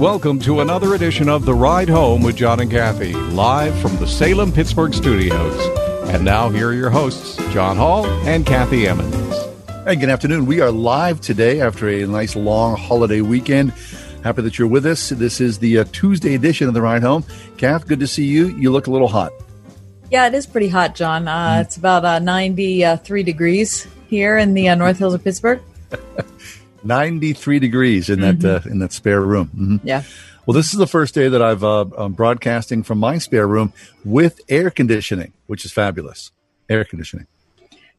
Welcome to another edition of The Ride Home with John and Kathy, live from the Salem-Pittsburgh studios. And now here are your hosts, John Hall and Kathy Emmons. Hey, good afternoon. We are live today after a nice long holiday weekend. Happy that you're with us. This is the Tuesday edition of The Ride Home. Kath, good to see you. You look a little hot. Yeah, it is pretty hot, John. It's about 93 degrees here in the North Hills of Pittsburgh. 93 degrees in that spare room. Mm-hmm. Yeah. Well, this is the first day that I'm broadcasting from my spare room with air conditioning, which is fabulous. Air conditioning.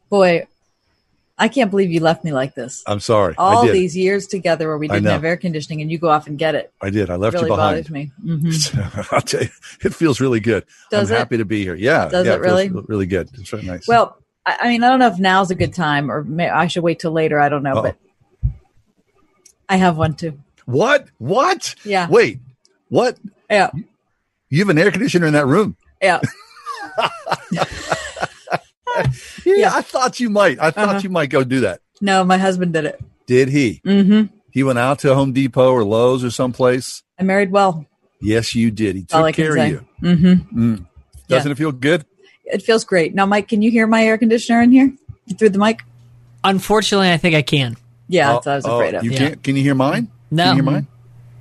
Boy, I can't believe you left me like this. I'm sorry. All these years together where we didn't have air conditioning and you go off and get it. I did. I left you behind. It really bothers me. Mm-hmm. I'll tell you, it feels really good. I'm happy to be here. Yeah. Does it really? Feels really good. It's really nice. Well, I mean, I don't know if now's a good time or I should wait till later. I don't know, but I have one too. What? Yeah. Wait. What? Yeah. You have an air conditioner in that room? Yeah. Yeah, I thought you might. I thought you might go do that. No, my husband did it. Did he? Mm-hmm. He went out to Home Depot or Lowe's or someplace. I married well. Yes, you did. He took care of you. Mm-hmm. Mm. Doesn't it feel good? It feels great. Now, Mike, can you hear my air conditioner in here through the mic? Unfortunately, I think I can. Yeah, that's what I was afraid of. You can't. Can you hear mine? No. Can you hear mine?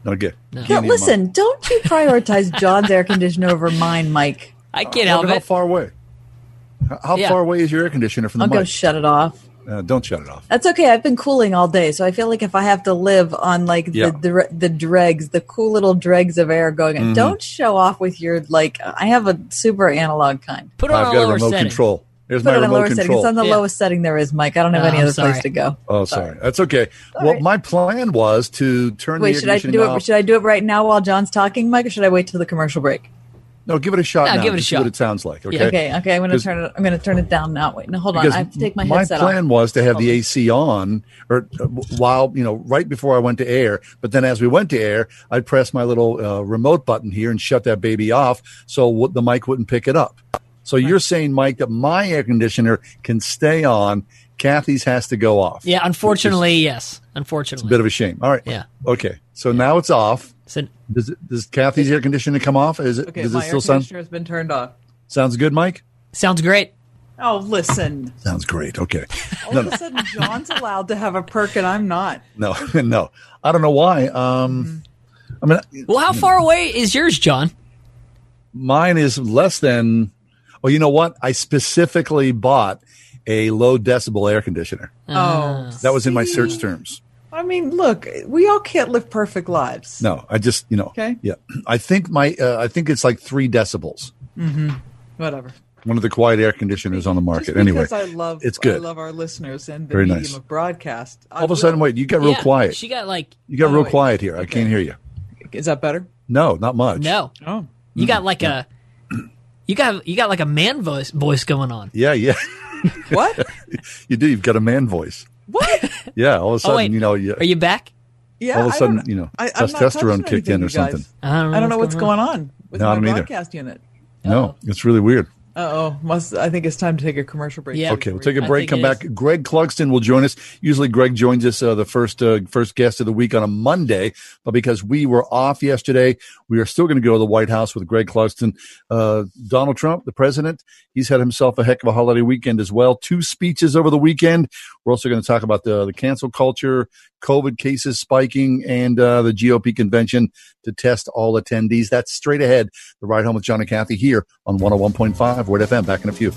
No, good. No. Yeah, listen, don't you prioritize John's air conditioner over mine, Mike? I can't help it. How far away? How far away is your air conditioner from the mic? I'll go shut it off. Don't shut it off. That's okay. I've been cooling all day, so I feel like if I have to live on the dregs, the cool little dregs of air going in, don't show off with your, I have a super analog kind. Put it on a lower setting. I've got a remote control. There's my remote control. It's on the lowest setting there is, Mike. I don't have any other place to go. Oh, sorry. That's okay. All well, my plan was to turn the air conditioning off. Should I do it right now while John's talking, Mike, or should I wait till the commercial break? No, give it a shot now. Give it a shot. See what it sounds like. Okay. Yeah. Okay. I'm going to turn it down now. Wait. No, hold on. I have to take my headset off. My plan was to have the AC on, or while right before I went to air. But then, as we went to air, I'd press my little remote button here and shut that baby off, so the mic wouldn't pick it up. So you're saying, Mike, that my air conditioner can stay on, Kathy's has to go off. Yeah. Unfortunately, yes. Unfortunately, it's a bit of a shame. All right. Yeah. Okay. So now it's off. So, does Kathy's air conditioning come off? Is it? Okay, does my air conditioner has been turned off. Sounds good, Mike? Sounds great. Oh, listen. Sounds great. Okay. All of a sudden, John's allowed to have a perk, and I'm not. No. I don't know why. How far away is yours, John? Mine is less than. Well, you know what? I specifically bought a low decibel air conditioner. Oh, that was in my search terms. I mean, look, we all can't live perfect lives. No, I just, Okay. Yeah. I think I think it's like 3 decibels. Mm-hmm. Whatever. One of the quiet air conditioners on the market. Anyway, it's good. I love our listeners and the medium of broadcast. All of a sudden, wait, you got real quiet. You got real quiet here. Okay. I can't hear you. Is that better? No, not much. No. Oh. You got like a, you got like a man voice going on. Yeah. What? You do. You've got a man voice. What? Yeah, all of a sudden, are you back? Yeah, all of a sudden, testosterone kicked in or something. I don't know what's going on with my broadcast unit. No, it's really weird. I think it's time to take a commercial break. Yeah. Okay, we'll take a break, come back. Greg Clugston will join us. Usually Greg joins us, the first guest of the week on a Monday, but because we were off yesterday, we are still going to go to the White House with Greg Clugston. Donald Trump, the president, he's had himself a heck of a holiday weekend as well. 2 speeches over the weekend. We're also going to talk about the cancel culture, COVID cases spiking, and the GOP convention to test all attendees. That's straight ahead. The Ride Home with John and Kathy here on 101.5. Word FM. Back in a few.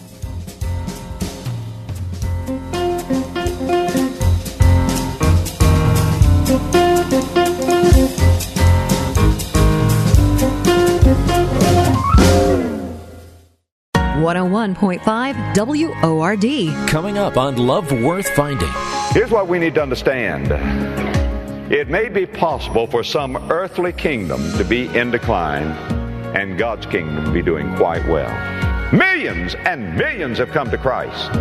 101.5 WORD. Coming up on Love Worth Finding. Here's what we need to understand. It may be possible for some earthly kingdom to be in decline and God's kingdom to be doing quite well. Millions and millions have come to Christ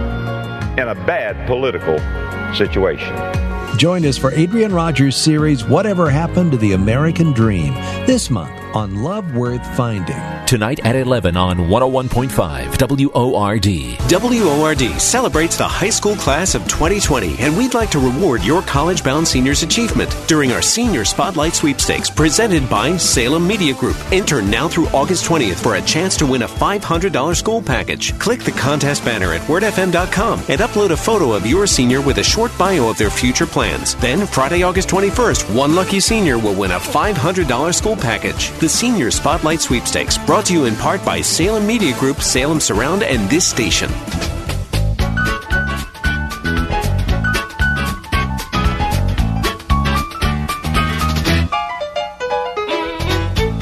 in a bad political situation. Join us for Adrian Rogers' series, Whatever Happened to the American Dream, this month on Love Worth Finding. Tonight at 11 on 101.5 WORD. WORD celebrates the high school class of 2020, and we'd like to reward your college-bound senior's achievement during our Senior Spotlight Sweepstakes presented by Salem Media Group. Enter now through August 20th for a chance to win a $500 school package. Click the contest banner at wordfm.com and upload a photo of your senior with a short bio of their future plans. Then, Friday, August 21st, one lucky senior will win a $500 school package. The Senior Spotlight Sweepstakes, brought to you in part by Salem Media Group, Salem Surround, and this station.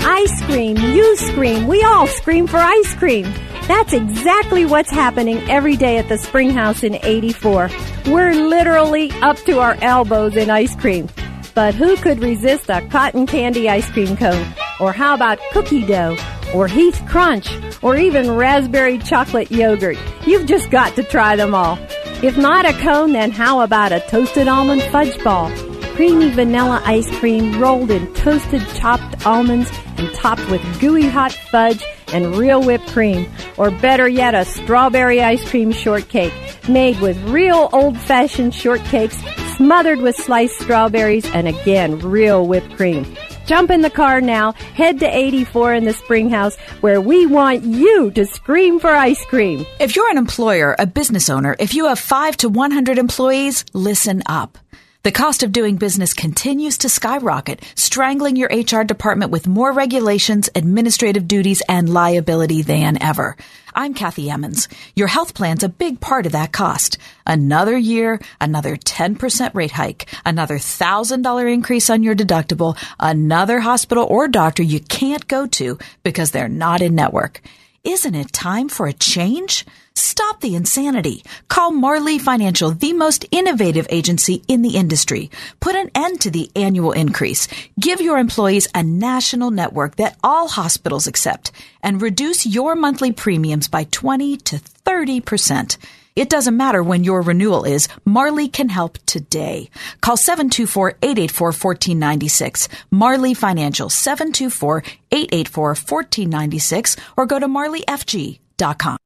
I scream, you scream, we all scream for ice cream. That's exactly what's happening every day at the Springhouse in 84. We're literally up to our elbows in ice cream. But who could resist a cotton candy ice cream cone? Or how about cookie dough? Or Heath Crunch, or even raspberry chocolate yogurt. You've just got to try them all. If not a cone, then how about a toasted almond fudge ball? Creamy vanilla ice cream rolled in toasted chopped almonds and topped with gooey hot fudge and real whipped cream. Or better yet, a strawberry ice cream shortcake made with real old-fashioned shortcakes smothered with sliced strawberries and, again, real whipped cream. Jump in the car now, head to 84 in the Springhouse, where we want you to scream for ice cream. If you're an employer, a business owner, if you have 5 to 100 employees, listen up. The cost of doing business continues to skyrocket, strangling your HR department with more regulations, administrative duties, and liability than ever. I'm Kathy Emmons. Your health plan's a big part of that cost. Another year, another 10% rate hike, another $1,000 increase on your deductible, another hospital or doctor you can't go to because they're not in network. Isn't it time for a change? Stop the insanity. Call Marlee Financial, the most innovative agency in the industry. Put an end to the annual increase. Give your employees a national network that all hospitals accept and reduce your monthly premiums by 20 to 30%. It doesn't matter when your renewal is. Marlee can help today. Call 724-884-1496. Marlee Financial, 724-884-1496, or go to marleyfg.com.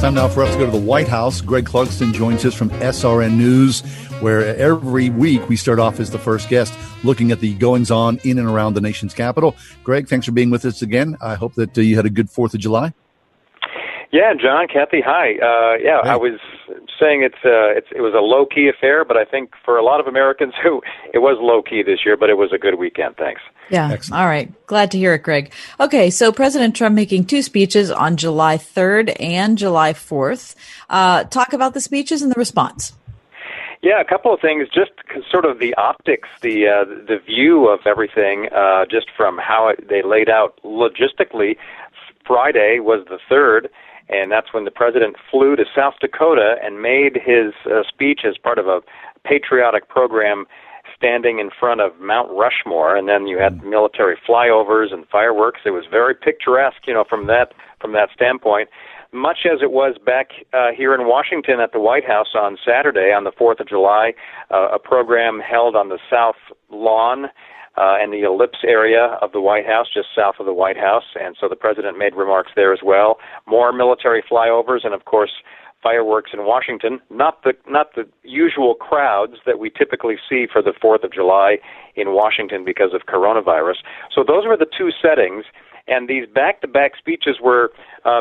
Time now for us to go to the White House. Greg Clugston joins us from SRN News, where every week we start off as the first guest, looking at the goings-on in and around the nation's capital. Greg, thanks for being with us again. I hope that you had a good 4th of July. Yeah, John, Kathy, hi. I was saying it was a low-key affair, but I think for a lot of Americans, it was low-key this year, but it was a good weekend. Thanks. Yeah. Excellent. All right. Glad to hear it, Greg. Okay. So President Trump making two speeches on July 3rd and July 4th. Talk about the speeches and the response. Yeah, a couple of things, just sort of the optics, the view of everything, just from how they laid out logistically. Friday was the 3rd, and that's when the president flew to South Dakota and made his speech as part of a patriotic program, standing in front of Mount Rushmore, and then you had military flyovers and fireworks. It was very picturesque, from that standpoint, much as it was back here in Washington at the White House on Saturday, on the 4th of July, a program held on the South Lawn and the Ellipse area of the White House, just south of the White House, and so the president made remarks there as well. More military flyovers and, of course, fireworks in Washington, not the usual crowds that we typically see for the 4th of July in Washington because of coronavirus. So those were the two settings, and these back-to-back speeches were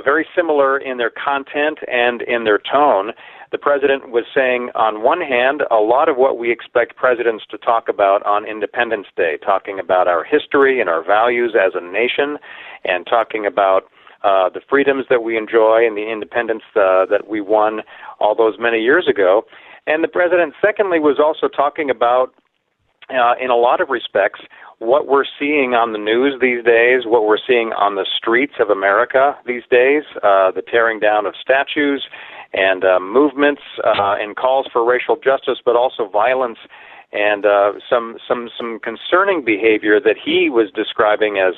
very similar in their content and in their tone. The president was saying, on one hand, a lot of what we expect presidents to talk about on Independence Day, talking about our history and our values as a nation, and talking about the freedoms that we enjoy and the independence that we won all those many years ago. And the president, secondly, was also talking about in a lot of respects, what we're seeing on the news these days, what we're seeing on the streets of America these days, the tearing down of statues and movements and calls for racial justice, but also violence and some concerning behavior that he was describing as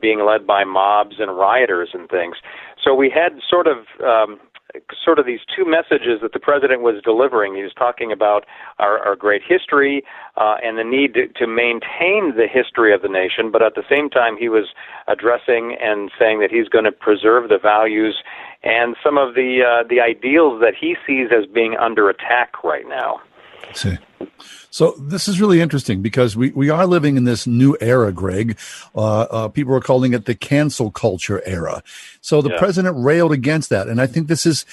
being led by mobs and rioters and things. So we had sort of these two messages that the president was delivering. He was talking about our great history and the need to maintain the history of the nation, but at the same time he was addressing and saying that he's going to preserve the values and some of the ideals that he sees as being under attack right now. I see. So this is really interesting because we are living in this new era, Greg. People are calling it the cancel culture era. So the president railed against that. And I think this is,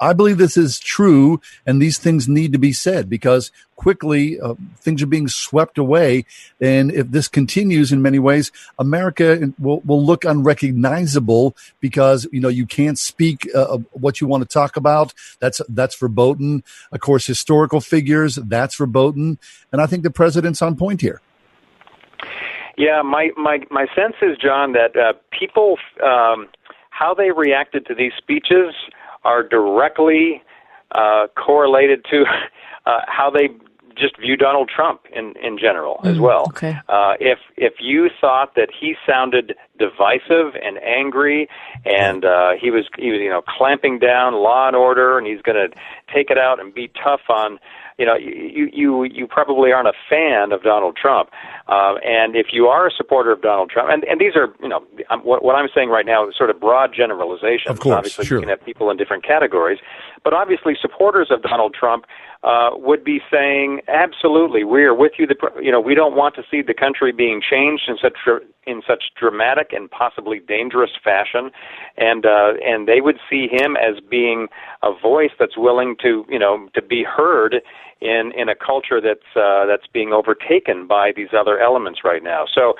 I believe this is true. And these things need to be said because quickly things are being swept away. And if this continues in many ways, America will look unrecognizable because, you know, you can't speak what you want to talk about. That's verboten. Of course, historical figures, that's verboten, and I think the president's on point here. Yeah, my sense is, John, that people, how they reacted to these speeches are directly correlated to how they just view Donald Trump in general as well. Okay. If you thought that he sounded divisive and angry, and he was clamping down law and order, and he's going to take it out and be tough on. You know, you probably aren't a fan of Donald Trump, and if you are a supporter of Donald Trump, and these are, you know, what I'm saying right now is sort of broad generalizations. Of course, obviously, sure. You can have people in different categories, but obviously, supporters of Donald Trump would be saying, absolutely, we are with you. We don't want to see the country being changed in such dramatic and possibly dangerous fashion, and they would see him as being a voice that's willing to be heard in a culture that's being overtaken by these other elements right now. So,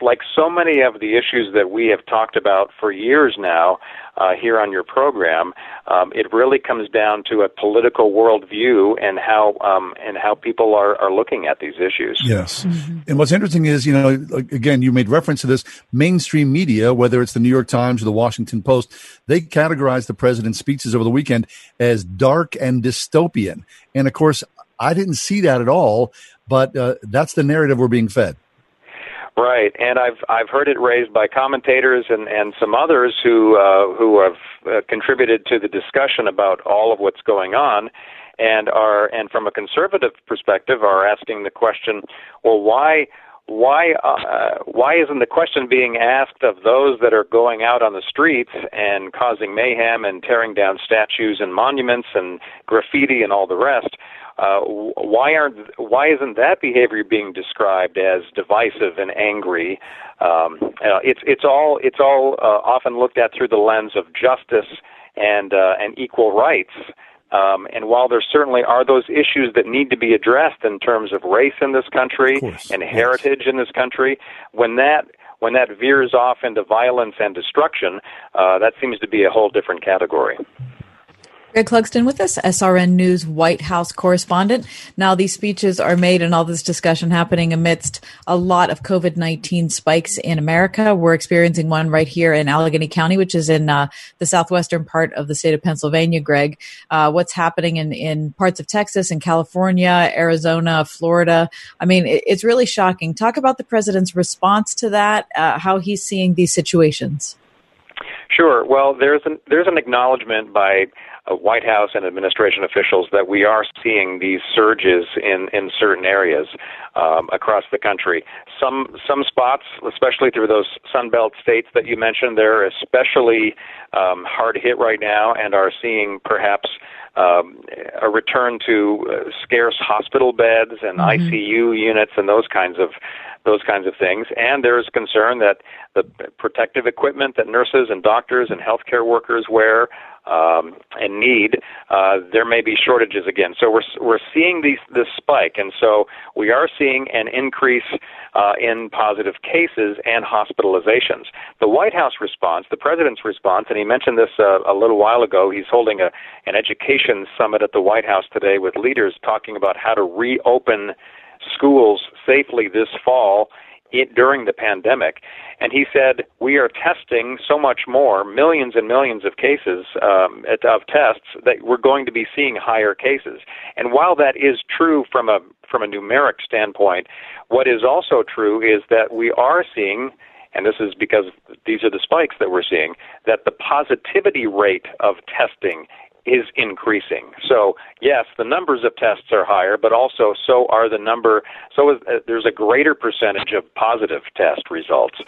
like so many of the issues that we have talked about for years now here on your program, it really comes down to a political worldview and how people are looking at these issues. Yes. Mm-hmm. And what's interesting is, again, you made reference to this, mainstream media, whether it's the New York Times or the Washington Post, they categorized the president's speeches over the weekend as dark and dystopian. And, of course, I didn't see that at all, but that's the narrative we're being fed. Right, and I've heard it raised by commentators and some others who have contributed to the discussion about all of what's going on, and from a conservative perspective are asking the question, well, why isn't the question being asked of those that are going out on the streets and causing mayhem and tearing down statues and monuments and graffiti and all the rest? Why isn't that behavior being described as divisive and angry? It's all often looked at through the lens of justice and equal rights. And while there certainly are those issues that need to be addressed in terms of race in this country and heritage in this country, when that veers off into violence and destruction, that seems to be a whole different category. Greg Clugston with us, SRN News White House correspondent. Now these speeches are made and all this discussion happening amidst a lot of COVID-19 spikes in America. We're experiencing one right here in Allegheny County, which is in the southwestern part of the state of Pennsylvania, Greg. What's happening in parts of Texas and California, Arizona, Florida? I mean, it's really shocking. Talk about the president's response to that, how he's seeing these situations. Sure. Well, there's an acknowledgement by White House and administration officials that we are seeing these surges in certain areas across the country. Some spots, especially through those Sunbelt states that you mentioned, they're especially hard hit right now and are seeing perhaps a return to scarce hospital beds and mm-hmm. ICU units and those kinds of things. And there is concern that the protective equipment that nurses and doctors and healthcare workers wear and need, there may be shortages again. So we're seeing this spike, and so we are seeing an increase in positive cases and hospitalizations. The White House response, the president's response, and he mentioned this a little while ago. He's holding an education summit at the White House today with leaders talking about how to reopen schools safely this fall during the pandemic. And he said, we are testing so much more, millions and millions of cases of tests, that we're going to be seeing higher cases. And while that is true from a numeric standpoint, what is also true is that we are seeing, and this is because these are the spikes that we're seeing, that the positivity rate of testing is increasing. So yes, the numbers of tests are higher, but also there's a greater percentage of positive test results.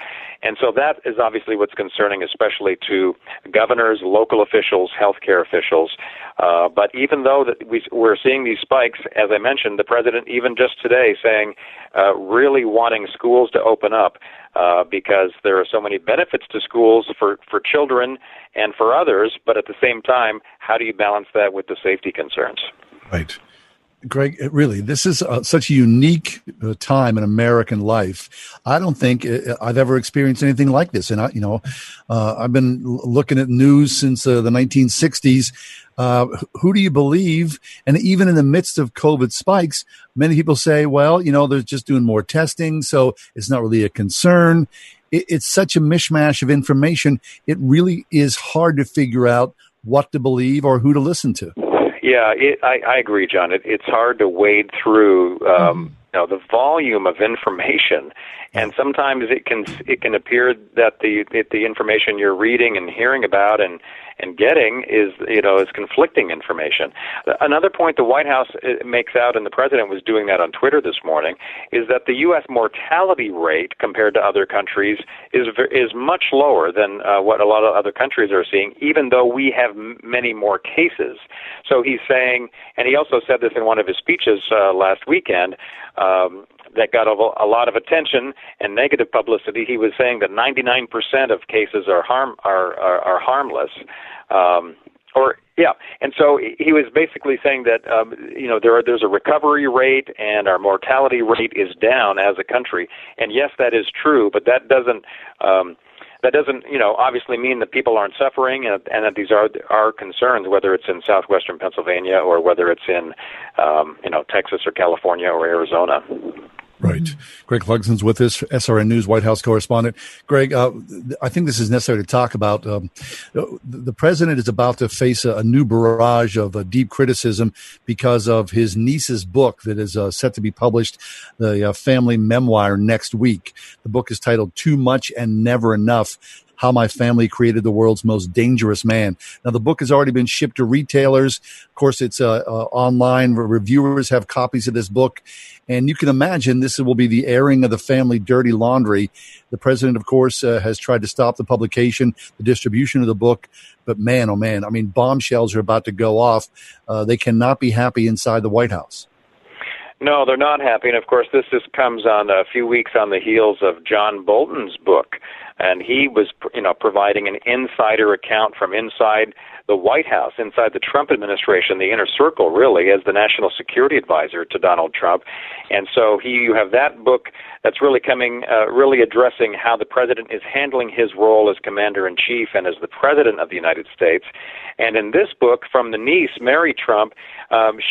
And so that is obviously what's concerning, especially to governors, local officials, healthcare officials. But even though that we're seeing these spikes, as I mentioned, the president even just today saying, really wanting schools to open up because there are so many benefits to schools for children and for others. But at the same time, how do you balance that with the safety concerns? Right. Greg, really, this is such a unique time in American life. I don't think I've ever experienced anything like this. And, I've been looking at news since the 1960s. Who do you believe? And even in the midst of COVID spikes, many people say, well, they're just doing more testing, so it's not really a concern. It's such a mishmash of information. It really is hard to figure out what to believe or who to listen to. Yeah, I agree, John. It's hard to wade through the volume of information, and sometimes it can appear that the information you're reading and hearing about and getting is conflicting information. Another point the White House makes out, and the president was doing that on Twitter this morning, is that the U.S. mortality rate compared to other countries is much lower than what a lot of other countries are seeing, even though we have many more cases. So he's saying, and he also said this in one of his speeches last weekend, that got a lot of attention and negative publicity. He was saying that 99% of cases are harmless. And so he was basically saying that there's a recovery rate and our mortality rate is down as a country. And yes, that is true, but that doesn't. That doesn't, obviously mean that people aren't suffering and that these are our concerns, whether it's in southwestern Pennsylvania or whether it's in, Texas or California or Arizona. Right. Greg Clugston's with us, SRN News, White House correspondent. Greg, I think this is necessary to talk about. The president is about to face a new barrage of deep criticism because of his niece's book that is set to be published, the family memoir, next week. The book is titled Too Much and Never Enough: How My Family Created the World's Most Dangerous Man. Now, the book has already been shipped to retailers. Of course, it's online. Reviewers have copies of this book. And you can imagine this will be the airing of the family dirty laundry. The president, of course, has tried to stop the publication, the distribution of the book. But man, oh man, bombshells are about to go off. They cannot be happy inside the White House. No, they're not happy. And, of course, this just comes on a few weeks on the heels of John Bolton's book. And he was, providing an insider account from inside the White House, inside the Trump administration, the inner circle, really, as the national security advisor to Donald Trump. And so you have that book that's really coming, really addressing how the president is handling his role as commander-in-chief and as the president of the United States. And in this book, from the niece, Mary Trump,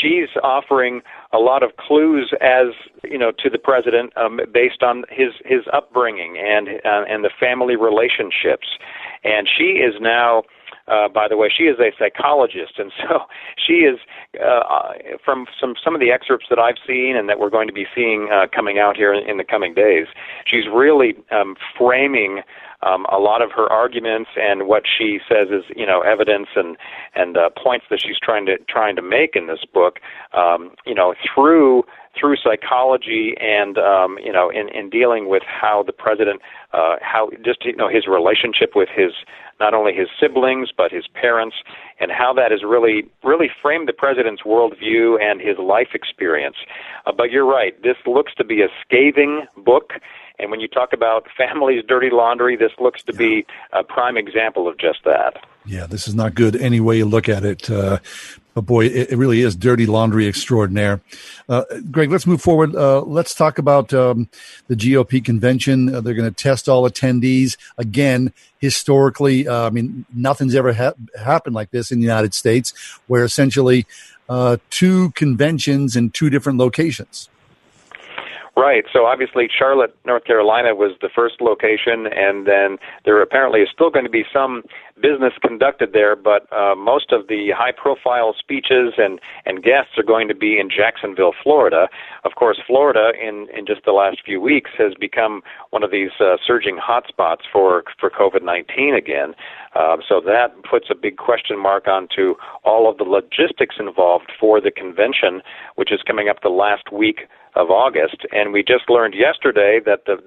she's offering a lot of clues as, to the president based on his upbringing and the family relationships. And she is now... by the way, she is a psychologist, and so she is, from some of the excerpts that I've seen and that we're going to be seeing coming out here in the coming days, she's really framing a lot of her arguments and what she says is, evidence and points that she's trying to make in this book, through psychology and, in dealing with how the president, his relationship with not only his siblings, but his parents, and how that has really, really framed the president's worldview and his life experience. But you're right, this looks to be a scathing book. And when you talk about families' dirty laundry, this looks to be a prime example of just that. Yeah, this is not good any way you look at it. But boy, it really is dirty laundry extraordinaire. Greg, let's move forward. Let's talk about the GOP convention. They're going to test all attendees. Again, historically, nothing's ever happened like this in the United States, where essentially two conventions in two different locations. Right. So obviously Charlotte, North Carolina was the first location, and then there apparently is still going to be some business conducted there, but most of the high-profile speeches and guests are going to be in Jacksonville, Florida. Of course, Florida in just the last few weeks has become one of these surging hotspots for COVID-19 again. So that puts a big question mark onto all of the logistics involved for the convention, which is coming up the last week of August. And we just learned yesterday that the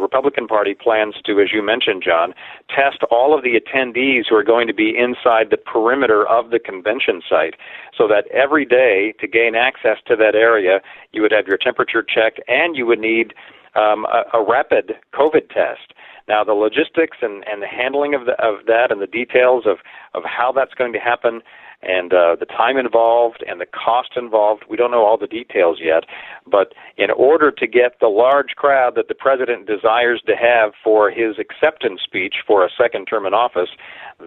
Republican Party plans to, as you mentioned, John, test all of the attendees who are going to be inside the perimeter of the convention site, so that every day to gain access to that area, you would have your temperature checked and you would need a rapid COVID test. Now, the logistics and the handling of that and the details of how that's going to happen and the time involved and the cost involved, we don't know all the details yet. But in order to get the large crowd that the president desires to have for his acceptance speech for a second term in office,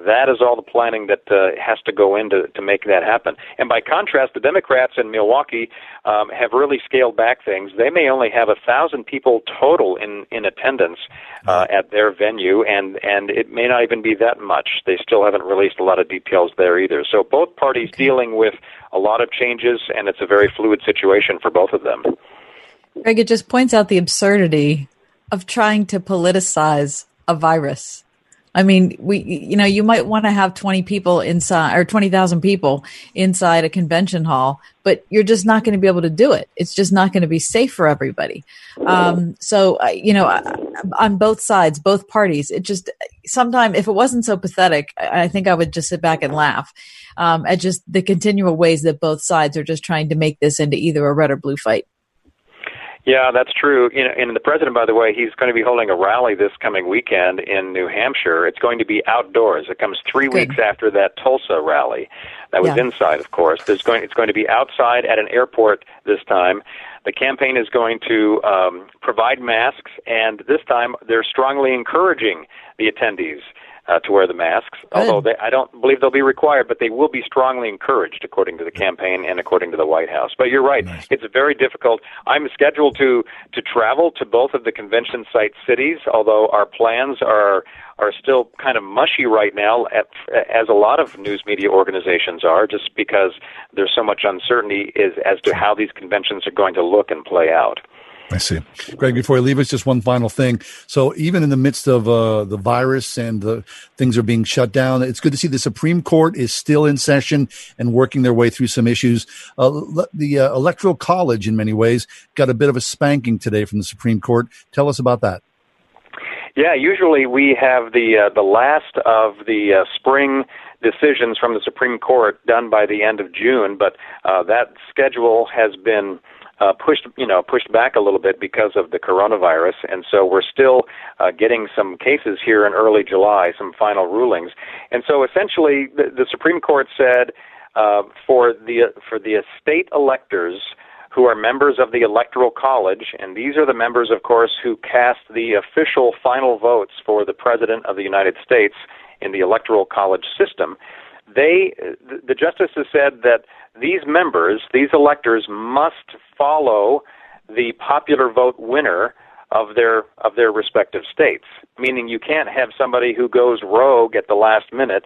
that is all the planning that has to go in to make that happen. And by contrast, the Democrats in Milwaukee have really scaled back things. They may only have 1,000 people total in attendance at their venue, and it may not even be that much. They still haven't released a lot of details there either. So both parties dealing with a lot of changes, and it's a very fluid situation for both of them. Greg, it just points out the absurdity of trying to politicize a virus. I mean, you might want to have 20 people inside or 20,000 people inside a convention hall, but you're just not going to be able to do it. It's just not going to be safe for everybody. On both sides, both parties, it just sometimes, if it wasn't so pathetic, I think I would just sit back and laugh at just the continual ways that both sides are just trying to make this into either a red or blue fight. Yeah, that's true. And the president, by the way, he's going to be holding a rally this coming weekend in New Hampshire. It's going to be outdoors. It comes 3 weeks after that Tulsa rally. That was inside, of course. It's going to be outside at an airport this time. The campaign is going to provide masks, and this time they're strongly encouraging the attendees to wear the masks, although I don't believe they'll be required, but they will be strongly encouraged, according to the campaign and according to the White House. But you're right. Nice. It's very difficult. I'm scheduled to travel to both of the convention site cities, although our plans are still kind of mushy right now, as a lot of news media organizations are, just because there's so much uncertainty as to how these conventions are going to look and play out. I see. Greg, before I leave us, just one final thing. So even in the midst of the virus and the things are being shut down, it's good to see the Supreme Court is still in session and working their way through some issues. The Electoral College, in many ways, got a bit of a spanking today from the Supreme Court. Tell us about that. Yeah, usually we have the last of the spring decisions from the Supreme Court done by the end of June, but that schedule has been pushed back a little bit because of the coronavirus, and so we're still getting some cases here in early July, some final rulings. And so essentially, the Supreme Court said for the state electors who are members of the Electoral College, and these are the members, of course, who cast the official final votes for the President of the United States in the Electoral College system, the justices said that these members, these electors, must follow the popular vote winner of their respective states, meaning you can't have somebody who goes rogue at the last minute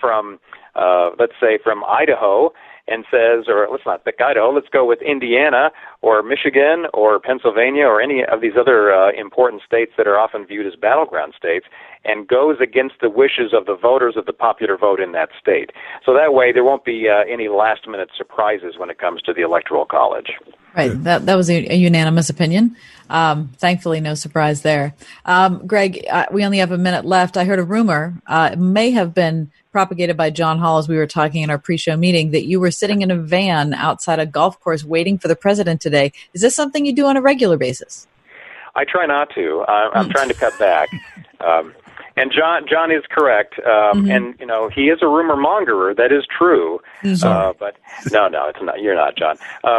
from Idaho and says, or let's not pick Idaho, let's go with Indiana or Michigan or Pennsylvania or any of these other important states that are often viewed as battleground states, and goes against the wishes of the voters of the popular vote in that state. So that way there won't be any last-minute surprises when it comes to the Electoral College. Right. That was a unanimous opinion. Thankfully, no surprise there. Greg, we only have a minute left. I heard a rumor, it may have been propagated by John Hall as we were talking in our pre-show meeting, that you were sitting in a van outside a golf course waiting for the president today. Is this something you do on a regular basis? I try not to. I'm trying to cut back. And John is correct, and he is a rumor mongerer. That is true, but no, it's not. You're not, John. I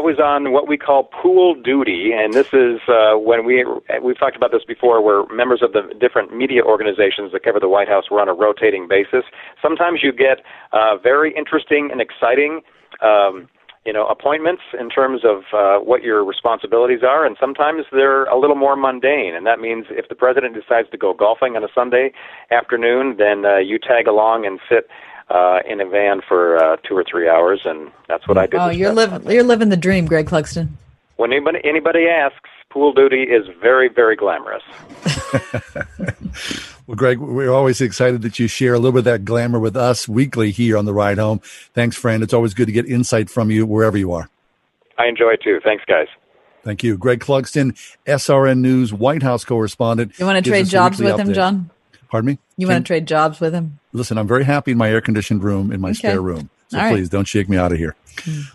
was on what we call pool duty, and this is when we've talked about this before, where members of the different media organizations that cover the White House were on a rotating basis. Sometimes you get very interesting and exciting appointments in terms of what your responsibilities are, and sometimes they're a little more mundane. And that means if the president decides to go golfing on a Sunday afternoon, then you tag along and sit in a van for 2 or 3 hours, and that's what I did. Oh, you're living the dream, Greg Clugston. When anybody asks, pool duty is very, very glamorous. Well, Greg, we're always excited that you share a little bit of that glamour with us weekly here on The Ride Home. Thanks, friend. It's always good to get insight from you wherever you are. I enjoy it, too. Thanks, guys. Thank you. Greg Clugston, SRN News White House correspondent. You want to trade jobs with him, John? Pardon me? You want to trade jobs with him? Listen, I'm very happy in my air-conditioned room, in my spare room. So please don't shake me out of here.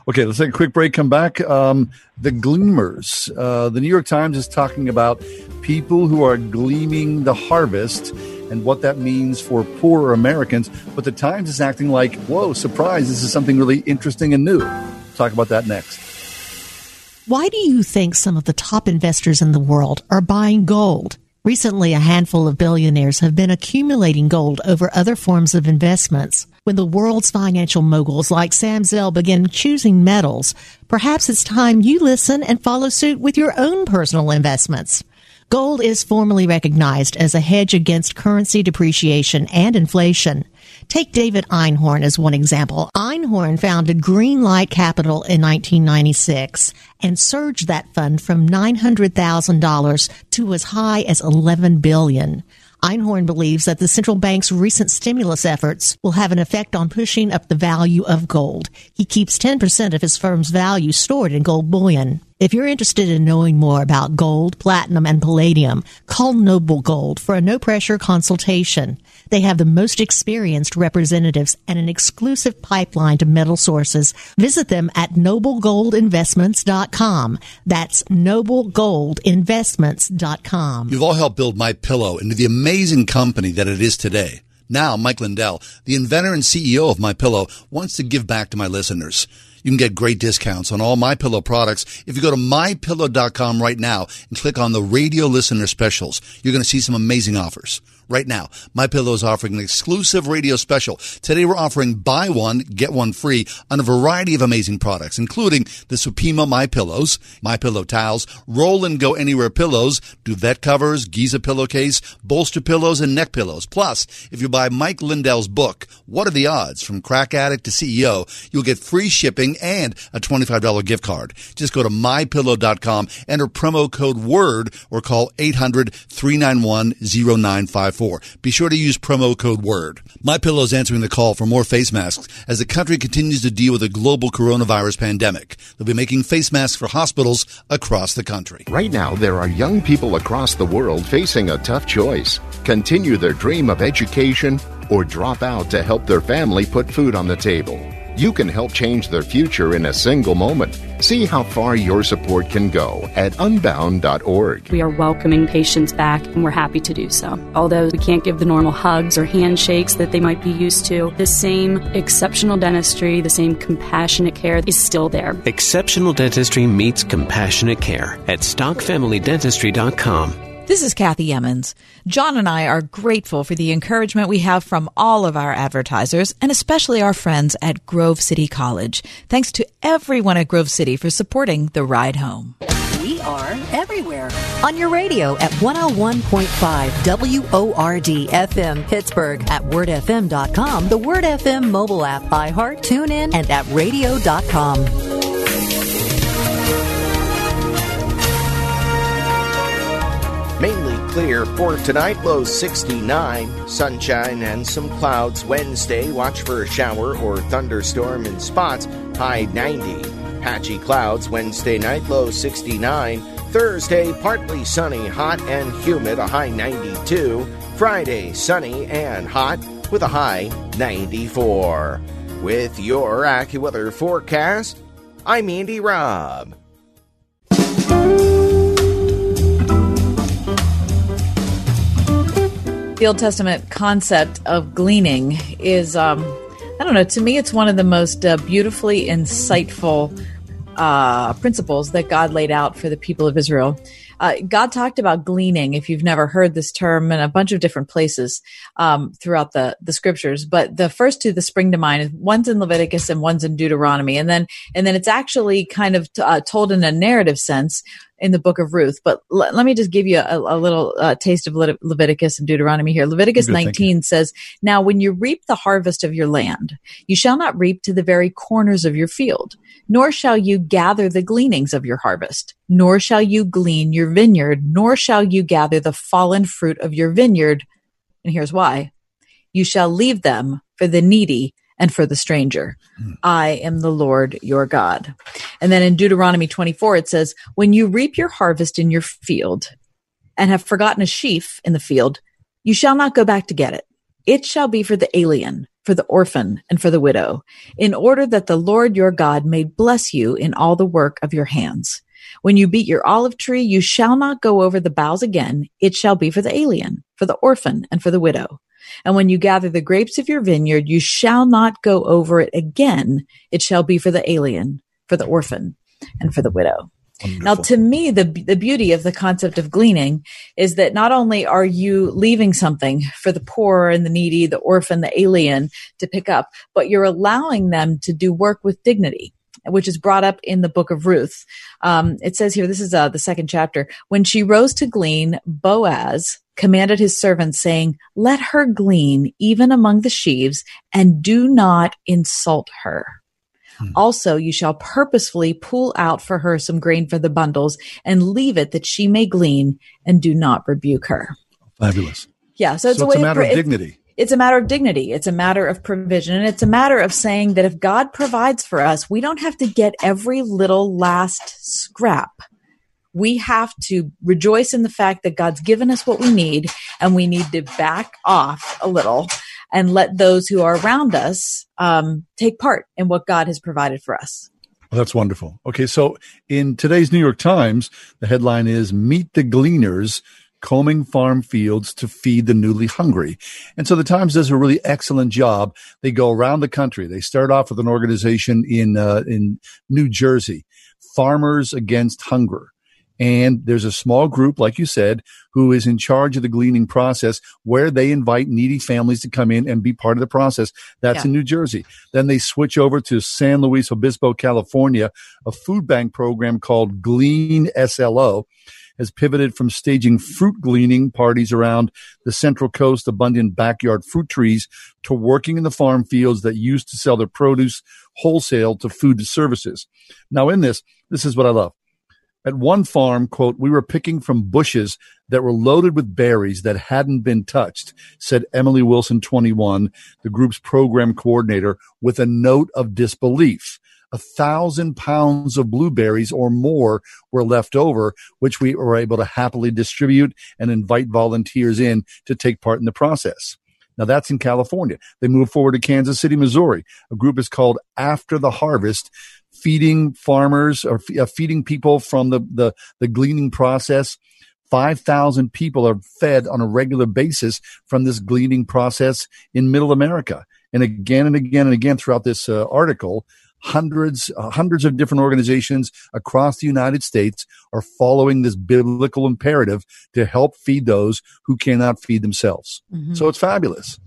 Okay, let's take a quick break, come back. The gleamers. The New York Times is talking about people who are gleaming the harvest and what that means for poorer Americans. But the Times is acting like, whoa, surprise, this is something really interesting and new. We'll talk about that next. Why do you think some of the top investors in the world are buying gold? Recently, a handful of billionaires have been accumulating gold over other forms of investments. When the world's financial moguls like Sam Zell begin choosing metals, perhaps it's time you listen and follow suit with your own personal investments. Gold is formally recognized as a hedge against currency depreciation and inflation. Take David Einhorn as one example. Einhorn founded Greenlight Capital in 1996 and surged that fund from $900,000 to as high as $11 billion. Einhorn believes that the central bank's recent stimulus efforts will have an effect on pushing up the value of gold. He keeps 10% of his firm's value stored in gold bullion. If you're interested in knowing more about gold, platinum, and palladium, call Noble Gold for a no-pressure consultation. They have the most experienced representatives and an exclusive pipeline to metal sources. Visit them at noblegoldinvestments.com. That's noblegoldinvestments.com. You've all helped build MyPillow into the amazing company that it is today. Now, Mike Lindell, the inventor and CEO of MyPillow, wants to give back to my listeners. You can get great discounts on all MyPillow products if you go to MyPillow.com right now and click on the radio listener specials. You're going to see some amazing offers. Right now, MyPillow is offering an exclusive radio special. Today, we're offering buy one, get one free on a variety of amazing products, including the Supima MyPillows, MyPillow towels, roll and go anywhere pillows, duvet covers, Giza pillowcase, bolster pillows, and neck pillows. Plus, if you buy Mike Lindell's book, What Are the Odds? From Crack Addict to CEO, you'll get free shipping and a $25 gift card. Just go to MyPillow.com, enter promo code WORD, or call 800-391-0954. Be sure to use promo code WORD. MyPillow is answering the call for more face masks as the country continues to deal with a global coronavirus pandemic. They'll be making face masks for hospitals across the country. Right now, there are young people across the world facing a tough choice. Continue their dream of education or drop out to help their family put food on the table. You can help change their future in a single moment. See how far your support can go at unbound.org. We are welcoming patients back, and we're happy to do so. Although we can't give the normal hugs or handshakes that they might be used to, the same exceptional dentistry, the same compassionate care is still there. Exceptional dentistry meets compassionate care at StockFamilyDentistry.com. This is Kathy Emmons. John and I are grateful for the encouragement we have from all of our advertisers and especially our friends at Grove City College. Thanks to everyone at Grove City for supporting The Ride Home. We are everywhere. On your radio at 101.5 WORD-FM Pittsburgh, at wordfm.com, the Word FM mobile app, iHeart, TuneIn, and at radio.com. Mainly clear for tonight, low 69, sunshine and some clouds. Wednesday, watch for a shower or thunderstorm in spots, high 90. Patchy clouds Wednesday night, low 69. Thursday, partly sunny, hot and humid, a high 92. Friday, sunny and hot with a high 94. With your AccuWeather forecast, I'm Andy Robb. The Old Testament concept of gleaning is, I don't know, to me it's one of the most beautifully insightful principles that God laid out for the people of Israel. God talked about gleaning, if you've never heard this term, in a bunch of different places throughout the scriptures. But the first two that spring to mind, one's in Leviticus and one's in Deuteronomy. And then it's actually kind of told in a narrative sense in the book of Ruth. But let me just give you a little taste of Leviticus and Deuteronomy here. Leviticus 19 says, "Now when you reap the harvest of your land, you shall not reap to the very corners of your field, nor shall you gather the gleanings of your harvest, nor shall you glean your vineyard, nor shall you gather the fallen fruit of your vineyard. And here's why. You shall leave them for the needy and for the stranger. I am the Lord your God." And then in Deuteronomy 24, it says, "When you reap your harvest in your field and have forgotten a sheaf in the field, you shall not go back to get it. It shall be for the alien, for the orphan, and for the widow, in order that the Lord your God may bless you in all the work of your hands. When you beat your olive tree, you shall not go over the boughs again. It shall be for the alien, for the orphan, and for the widow. And when you gather the grapes of your vineyard, you shall not go over it again. It shall be for the alien, for the orphan, and for the widow." Wonderful. Now, to me, the beauty of the concept of gleaning is that not only are you leaving something for the poor and the needy, the orphan, the alien to pick up, but you're allowing them to do work with dignity, which is brought up in the book of Ruth. It says here, this is the second chapter, "When she rose to glean, Boaz commanded his servants, saying, 'Let her glean even among the sheaves, and do not insult her. Also, you shall purposefully pull out for her some grain for the bundles, and leave it that she may glean, and do not rebuke her.'" Fabulous. Yeah, so it's a matter of dignity. It's a matter of dignity. It's a matter of provision. And it's a matter of saying that if God provides for us, we don't have to get every little last scrap. We have to rejoice in the fact that God's given us what we need, and we need to back off a little and let those who are around us take part in what God has provided for us. Well, that's wonderful. Okay, so in today's New York Times, the headline is "Meet the Gleaners, Combing Farm Fields to Feed the Newly Hungry." And so the Times does a really excellent job. They go around the country. They start off with an organization in New Jersey, Farmers Against Hunger. And there's a small group, like you said, who is in charge of the gleaning process, where they invite needy families to come in and be part of the process. That's in New Jersey. Then they switch over to San Luis Obispo, California. A food bank program called Glean SLO has pivoted from staging fruit gleaning parties around the Central Coast, abundant backyard fruit trees, to working in the farm fields that used to sell their produce wholesale to food services. Now in this is what I love. At one farm, quote, "We were picking from bushes that were loaded with berries that hadn't been touched," said Emily Wilson, 21, the group's program coordinator, with a note of disbelief. 1,000 pounds of blueberries or more were left over, which we were able to happily distribute and invite volunteers in to take part in the process. Now, that's in California. They move forward to Kansas City, Missouri. A group is called After the Harvest, feeding farmers or feeding people from the gleaning process. 5,000 people are fed on a regular basis from this gleaning process in Middle America. And again and again and again throughout this article, hundreds of different organizations across the United States are following this biblical imperative to help feed those who cannot feed themselves. Mm-hmm. So it's fabulous.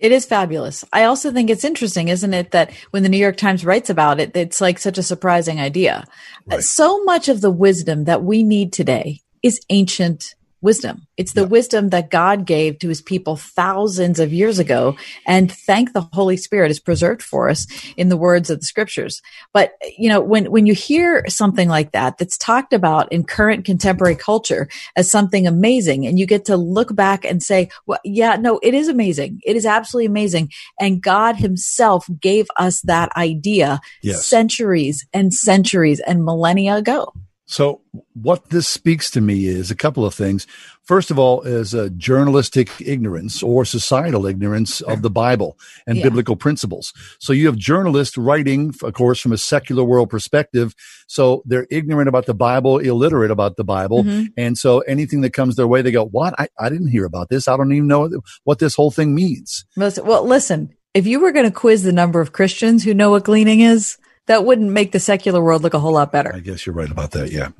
It is fabulous. I also think it's interesting, isn't it, that when the New York Times writes about it, it's like such a surprising idea. Right. So much of the wisdom that we need today is ancient wisdom. It's the wisdom that God gave to his people thousands of years ago, and thank the Holy Spirit is preserved for us in the words of the scriptures. But, you know, when you hear something like that, that's talked about in current contemporary culture as something amazing, and you get to look back and say, well, yeah, no, it is amazing. It is absolutely amazing. And God himself gave us that idea centuries and centuries and millennia ago. So what this speaks to me is a couple of things. First of all, is a journalistic ignorance or societal ignorance of the Bible and biblical principles. So you have journalists writing, of course, from a secular world perspective. So they're ignorant about the Bible, illiterate about the Bible. Mm-hmm. And so anything that comes their way, they go, what? I didn't hear about this. I don't even know what this whole thing means. Well, listen, if you were going to quiz the number of Christians who know what gleaning is, that wouldn't make the secular world look a whole lot better. I guess you're right about that. Yeah.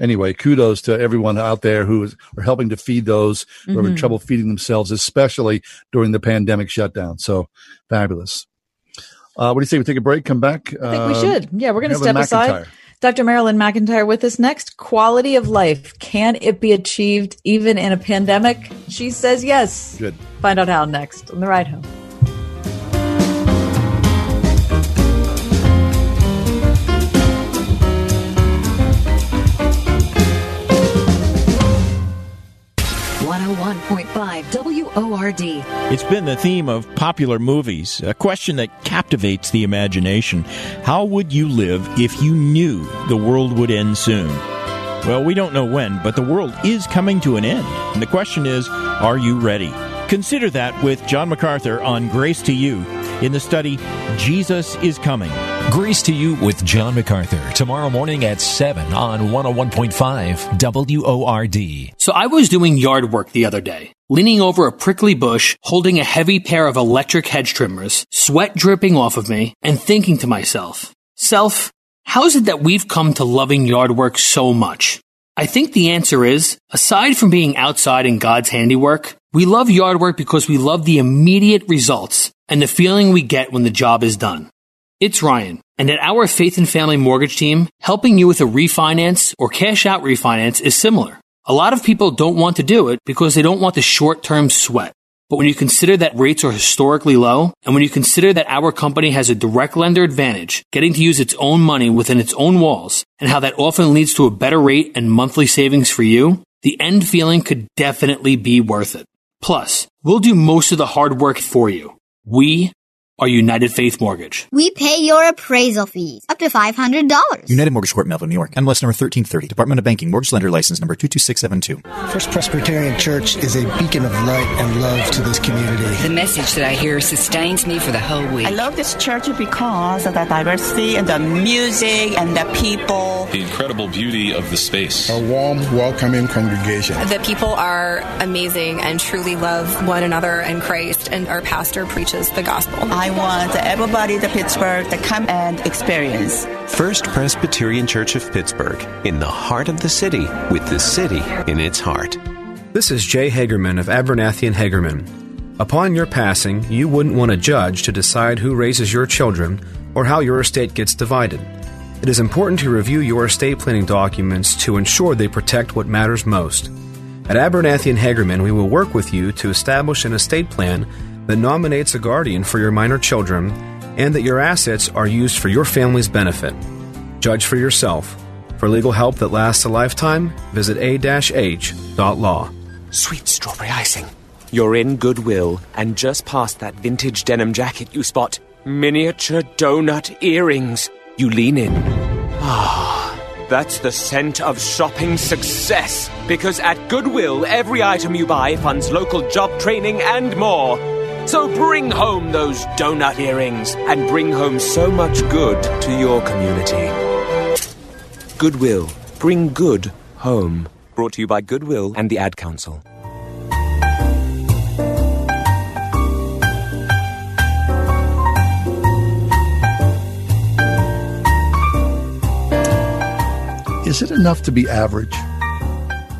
Anyway, kudos to everyone out there who are helping to feed those who are having trouble feeding themselves, especially during the pandemic shutdown. So fabulous. What do you say we take a break, come back? I think we should. Yeah, we're going to step aside. Dr. Marilyn McEntyre with us next. Quality of life. Can it be achieved even in a pandemic? She says yes. Good. Find out how next on The Ride Home. ORD. It's been the theme of popular movies, a question that captivates the imagination. How would you live if you knew the world would end soon? Well, we don't know when, but the world is coming to an end. And the question is, are you ready? Consider that with John MacArthur on Grace to You in the study, Jesus is Coming. Grace to You with John MacArthur, tomorrow morning at 7 on 101.5 WORD. So I was doing yard work the other day, leaning over a prickly bush, holding a heavy pair of electric hedge trimmers, sweat dripping off of me, and thinking to myself, self, how is it that we've come to loving yard work so much? I think the answer is, aside from being outside in God's handiwork, we love yard work because we love the immediate results and the feeling we get when the job is done. It's Ryan, and at our Faith and Family Mortgage team, helping you with a refinance or cash-out refinance is similar. A lot of people don't want to do it because they don't want the short-term sweat. But when you consider that rates are historically low, and when you consider that our company has a direct lender advantage, getting to use its own money within its own walls, and how that often leads to a better rate and monthly savings for you, the end feeling could definitely be worth it. Plus, we'll do most of the hard work for you. We are United Faith Mortgage. We pay your appraisal fees up to $500. United Mortgage Corp, Melville, New York. MLS number 1330. Department of Banking. Mortgage Lender License number 22672. First Presbyterian Church is a beacon of light and love to this community. The message that I hear sustains me for the whole week. I love this church because of the diversity and the music and the people. The incredible beauty of the space. A warm, welcoming congregation. The people are amazing and truly love one another and Christ, and our pastor preaches the gospel. I want everybody to Pittsburgh to come and experience. First Presbyterian Church of Pittsburgh, in the heart of the city, with the city in its heart. This is Jay Hagerman of Abernathy and Hagerman. Upon your passing, you wouldn't want a judge to decide who raises your children or how your estate gets divided. It is important to review your estate planning documents to ensure they protect what matters most. At Abernathy and Hagerman, we will work with you to establish an estate plan that nominates a guardian for your minor children, and that your assets are used for your family's benefit. Judge for yourself. For legal help that lasts a lifetime, visit a-h.law. Sweet strawberry icing. You're in Goodwill, and just past that vintage denim jacket you spot miniature donut earrings. You lean in. That's the scent of shopping success. Because at Goodwill, every item you buy funds local job training and more. So bring home those donut earrings and bring home so much good to your community. Goodwill. Bring good home. Brought to you by Goodwill and the Ad Council. Is it enough to be average?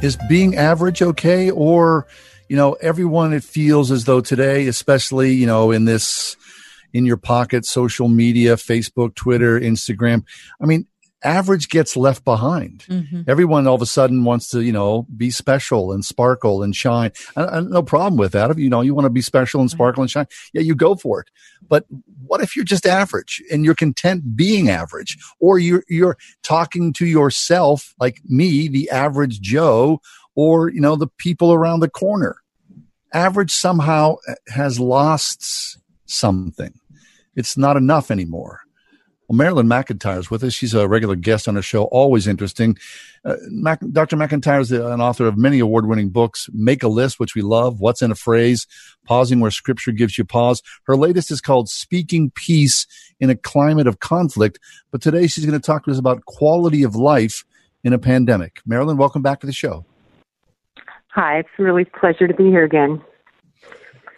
Is being average okay? Or, you know, everyone, it feels as though today, especially, you know, in this, in your pocket, social media, Facebook, Twitter, Instagram, I mean, average gets left behind. Everyone all of a sudden wants to, you know, be special and sparkle and shine. I no problem with that. If, you know, you want to be special and sparkle and shine, yeah, you go for it. But what if you're just average and you're content being average, or you're talking to yourself like me, the average Joe, or, you know, the people around the corner? Average somehow has lost something. It's not enough anymore. Well, Marilyn McEntyre is with us. She's a regular guest on our show, always interesting. Dr. McEntyre is an author of many award-winning books, Make a List, which we love, What's in a Phrase, Pausing Where Scripture Gives You Pause. Her latest is called Speaking Peace in a Climate of Conflict. But today she's going to talk to us about quality of life in a pandemic. Marilyn, welcome back to the show. Hi, it's really a pleasure to be here again.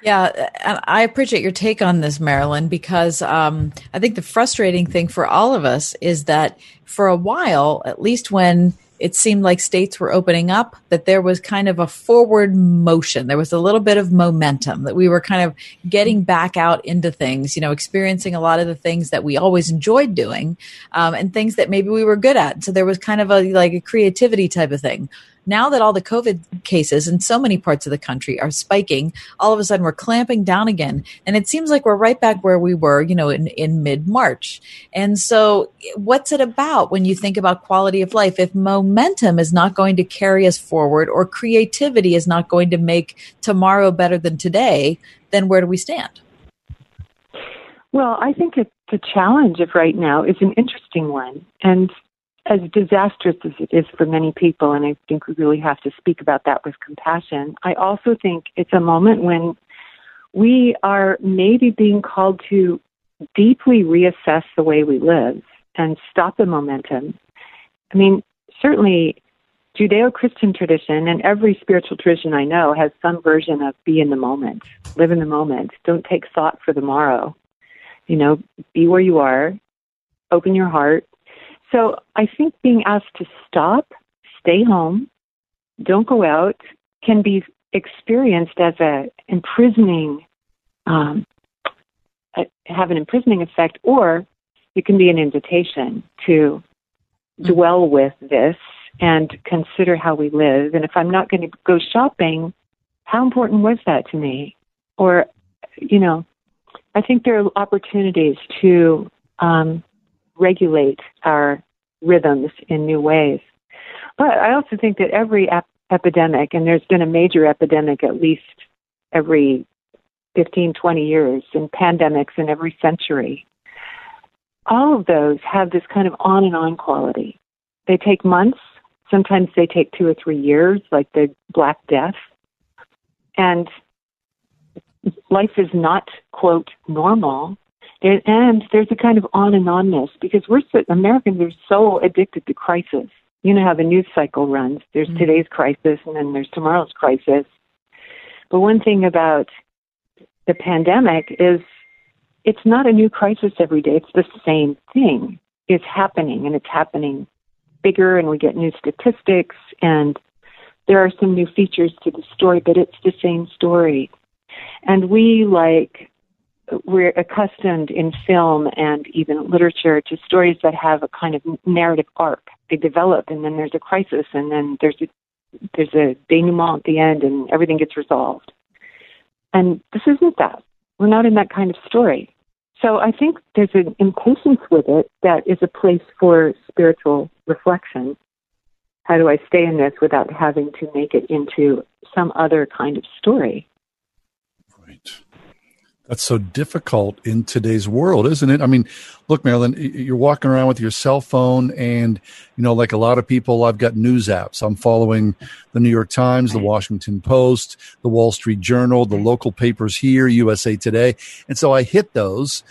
Yeah, and I appreciate your take on this, Marilyn, because I think the frustrating thing for all of us is that for a while, at least when it seemed like states were opening up, that there was kind of a forward motion. There was a little bit of momentum that we were kind of getting back out into things, you know, experiencing a lot of the things that we always enjoyed doing and things that maybe we were good at. So there was kind of a creativity type of thing. Now that all the COVID cases in so many parts of the country are spiking, all of a sudden we're clamping down again. And it seems like we're right back where we were, you know, in mid-March. And so what's it about when you think about quality of life? If momentum is not going to carry us forward or creativity is not going to make tomorrow better than today, then where do we stand? Well, I think the challenge of right now is an interesting one. And as disastrous as it is for many people, and I think we really have to speak about that with compassion, I also think it's a moment when we are maybe being called to deeply reassess the way we live and stop the momentum. I mean, certainly Judeo-Christian tradition and every spiritual tradition I know has some version of be in the moment, live in the moment, don't take thought for the morrow, you know, be where you are, open your heart. So I think being asked to stop, stay home, don't go out, can be experienced as have an imprisoning effect, or it can be an invitation to dwell with this and consider how we live. And if I'm not going to go shopping, how important was that to me? Or, you know, I think there are opportunities to regulate our rhythms in new ways. But I also think that every epidemic, and there's been a major epidemic at least every 15, 20 years, and pandemics in every century, all of those have this kind of on and on quality. They take months. Sometimes they take 2 or 3 years, like the Black Death. And life is not, quote, normal. And there's a kind of on and onness because Americans are so addicted to crisis. You know how the news cycle runs. There's today's crisis and then there's tomorrow's crisis. But one thing about the pandemic is it's not a new crisis every day. It's the same thing. It's happening, and it's happening bigger, and we get new statistics, and there are some new features to the story, but it's the same story. And we're accustomed in film and even literature to stories that have a kind of narrative arc. They develop, and then there's a crisis, and then there's a denouement at the end, and everything gets resolved. And this isn't that. We're not in that kind of story. So I think there's an impatience with it that is a place for spiritual reflection. How do I stay in this without having to make it into some other kind of story? Right. That's so difficult in today's world, isn't it? I mean, look, Marilyn, you're walking around with your cell phone and, you know, like a lot of people, I've got news apps. I'm following the New York Times, the Washington Post, the Wall Street Journal, the local papers here, USA Today. And so I hit those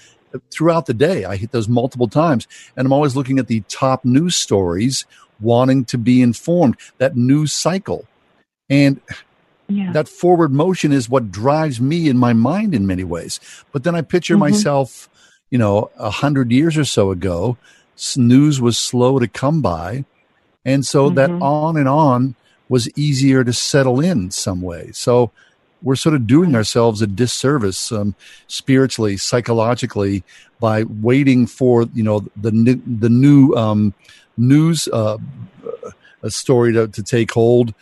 throughout the day. I hit those multiple times. And I'm always looking at the top news stories, wanting to be informed, that news cycle. And yeah. That forward motion is what drives me in my mind in many ways. But then I picture myself, you know, 100 years or so ago, news was slow to come by. And so that on and on was easier to settle in some way. So we're sort of doing ourselves a disservice spiritually, psychologically, by waiting for, you know, the new news story to take hold.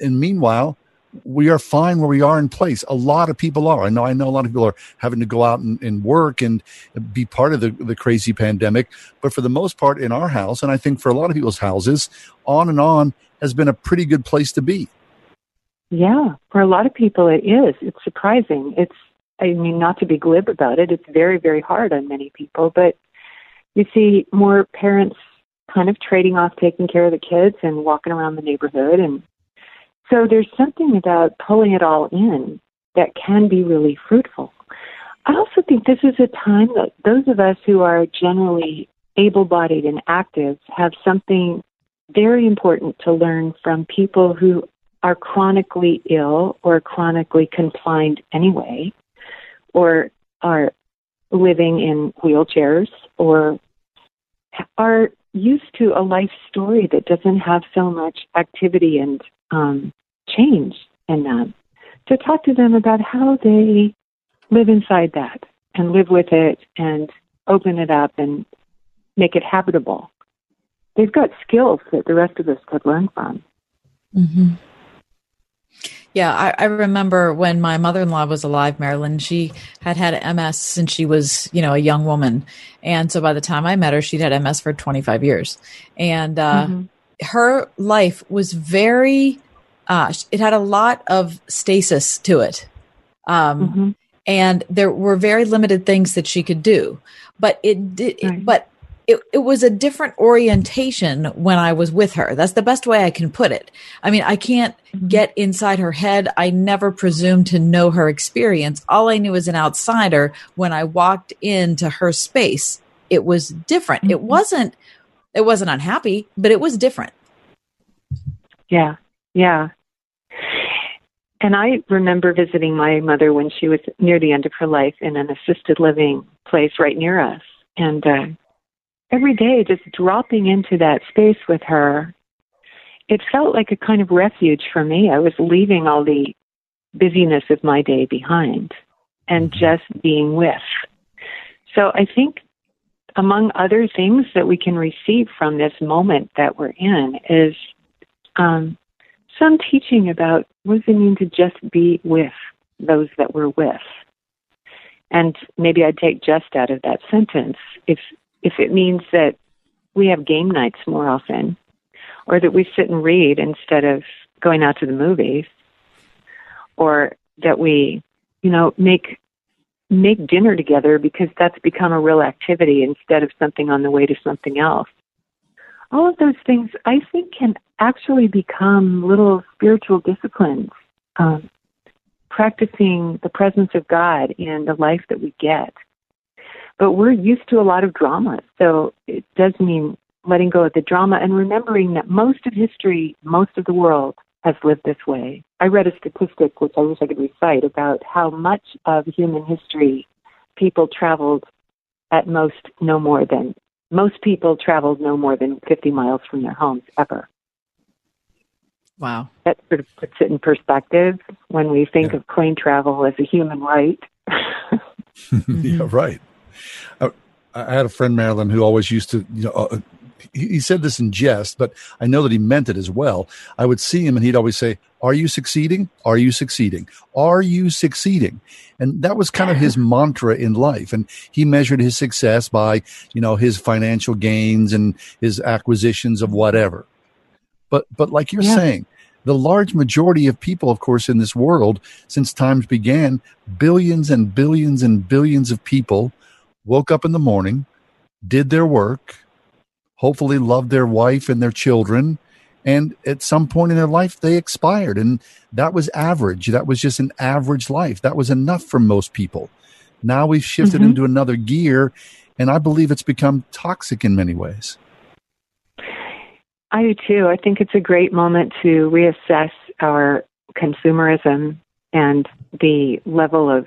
And meanwhile, we are fine where we are in place. A lot of people are. I know a lot of people are having to go out and work and be part of the crazy pandemic. But for the most part in our house, and I think for a lot of people's houses, on and on has been a pretty good place to be. Yeah. For a lot of people it is. It's surprising. Not to be glib about it, it's very, very hard on many people. But you see more parents kind of trading off taking care of the kids and walking around the neighborhood, and so there's something about pulling it all in that can be really fruitful. I also think this is a time that those of us who are generally able-bodied and active have something very important to learn from people who are chronically ill or chronically confined anyway, or are living in wheelchairs, or are used to a life story that doesn't have so much activity and change in them. So talk to them about how they live inside that and live with it and open it up and make it habitable. They've got skills that the rest of us could learn from. Mm-hmm. Yeah, I remember when my mother-in-law was alive, Marilyn, she had had MS since she was, a young woman. And so by the time I met her, she'd had MS for 25 years. And her life was very, it had a lot of stasis to it. And there were very limited things that she could do. But it did, It was a different orientation when I was with her. That's the best way I can put it. I mean, I can't get inside her head. I never presumed to know her experience. All I knew as an outsider, when I walked into her space, it was different. Mm-hmm. It wasn't unhappy, but it was different. Yeah. Yeah. And I remember visiting my mother when she was near the end of her life in an assisted living place right near us. And, every day, just dropping into that space with her, it felt like a kind of refuge for me. I was leaving all the busyness of my day behind and just being with. So I think among other things that we can receive from this moment that we're in is some teaching about what does it mean to just be with those that we're with. And maybe I'd take just out of that sentence if it means that we have game nights more often, or that we sit and read instead of going out to the movies, or that we, make dinner together because that's become a real activity instead of something on the way to something else. All of those things, I think, can actually become little spiritual disciplines, practicing the presence of God in the life that we get. But we're used to a lot of drama, so it does mean letting go of the drama and remembering that most of history, most of the world has lived this way. I read a statistic, which I wish I could recite, about how much of human history most people traveled no more than 50 miles from their homes ever. Wow. That sort of puts it in perspective when we think of plane travel as a human right. Yeah, right. I had a friend, Marilyn, who always used to, he said this in jest, but I know that he meant it as well. I would see him and he'd always say, "Are you succeeding? Are you succeeding? Are you succeeding?" And that was kind of his mantra in life. And he measured his success by, his financial gains and his acquisitions of whatever. But like you're saying, the large majority of people, of course, in this world, since times began, billions and billions and billions of people woke up in the morning, did their work, hopefully loved their wife and their children, and at some point in their life, they expired. And that was average. That was just an average life. That was enough for most people. Now we've shifted into another gear, and I believe it's become toxic in many ways. I do too. I think it's a great moment to reassess our consumerism and the level of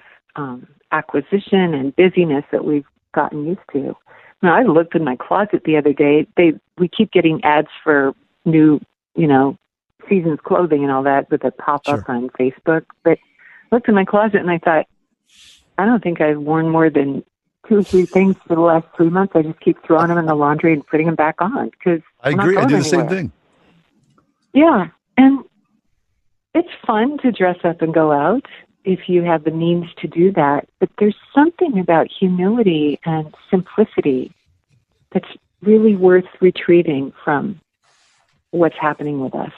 acquisition and busyness that we've gotten used to. Now, I looked in my closet the other day. We keep getting ads for new, season's clothing and all that with a pop-up on Facebook. But I looked in my closet and I thought, I don't think I've worn more than 2 or 3 things for the last 3 months. I just keep throwing them in the laundry and putting them back on because I agree. I do the same thing. Yeah, and it's fun to dress up and go out if you have the means to do that, but there's something about humility and simplicity that's really worth retrieving from what's happening with us.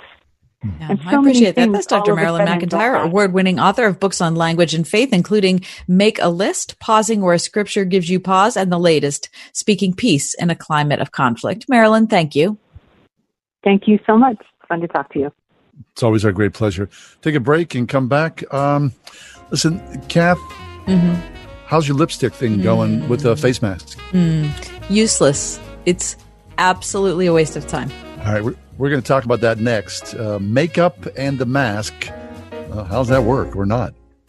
Yeah, and I appreciate that. That's Dr. Marilyn McEntyre, award-winning author of books on language and faith, including Make a List, Pausing Where Scripture Gives You Pause, and the latest, Speaking Peace in a Climate of Conflict. Marilyn, thank you. Thank you so much. Fun to talk to you. It's always our great pleasure. Take a break and come back. Listen, Kath, how's your lipstick thing going with the face mask? Useless. It's absolutely a waste of time. All right, we're going to talk about that next. Makeup and the mask. How's that work or not?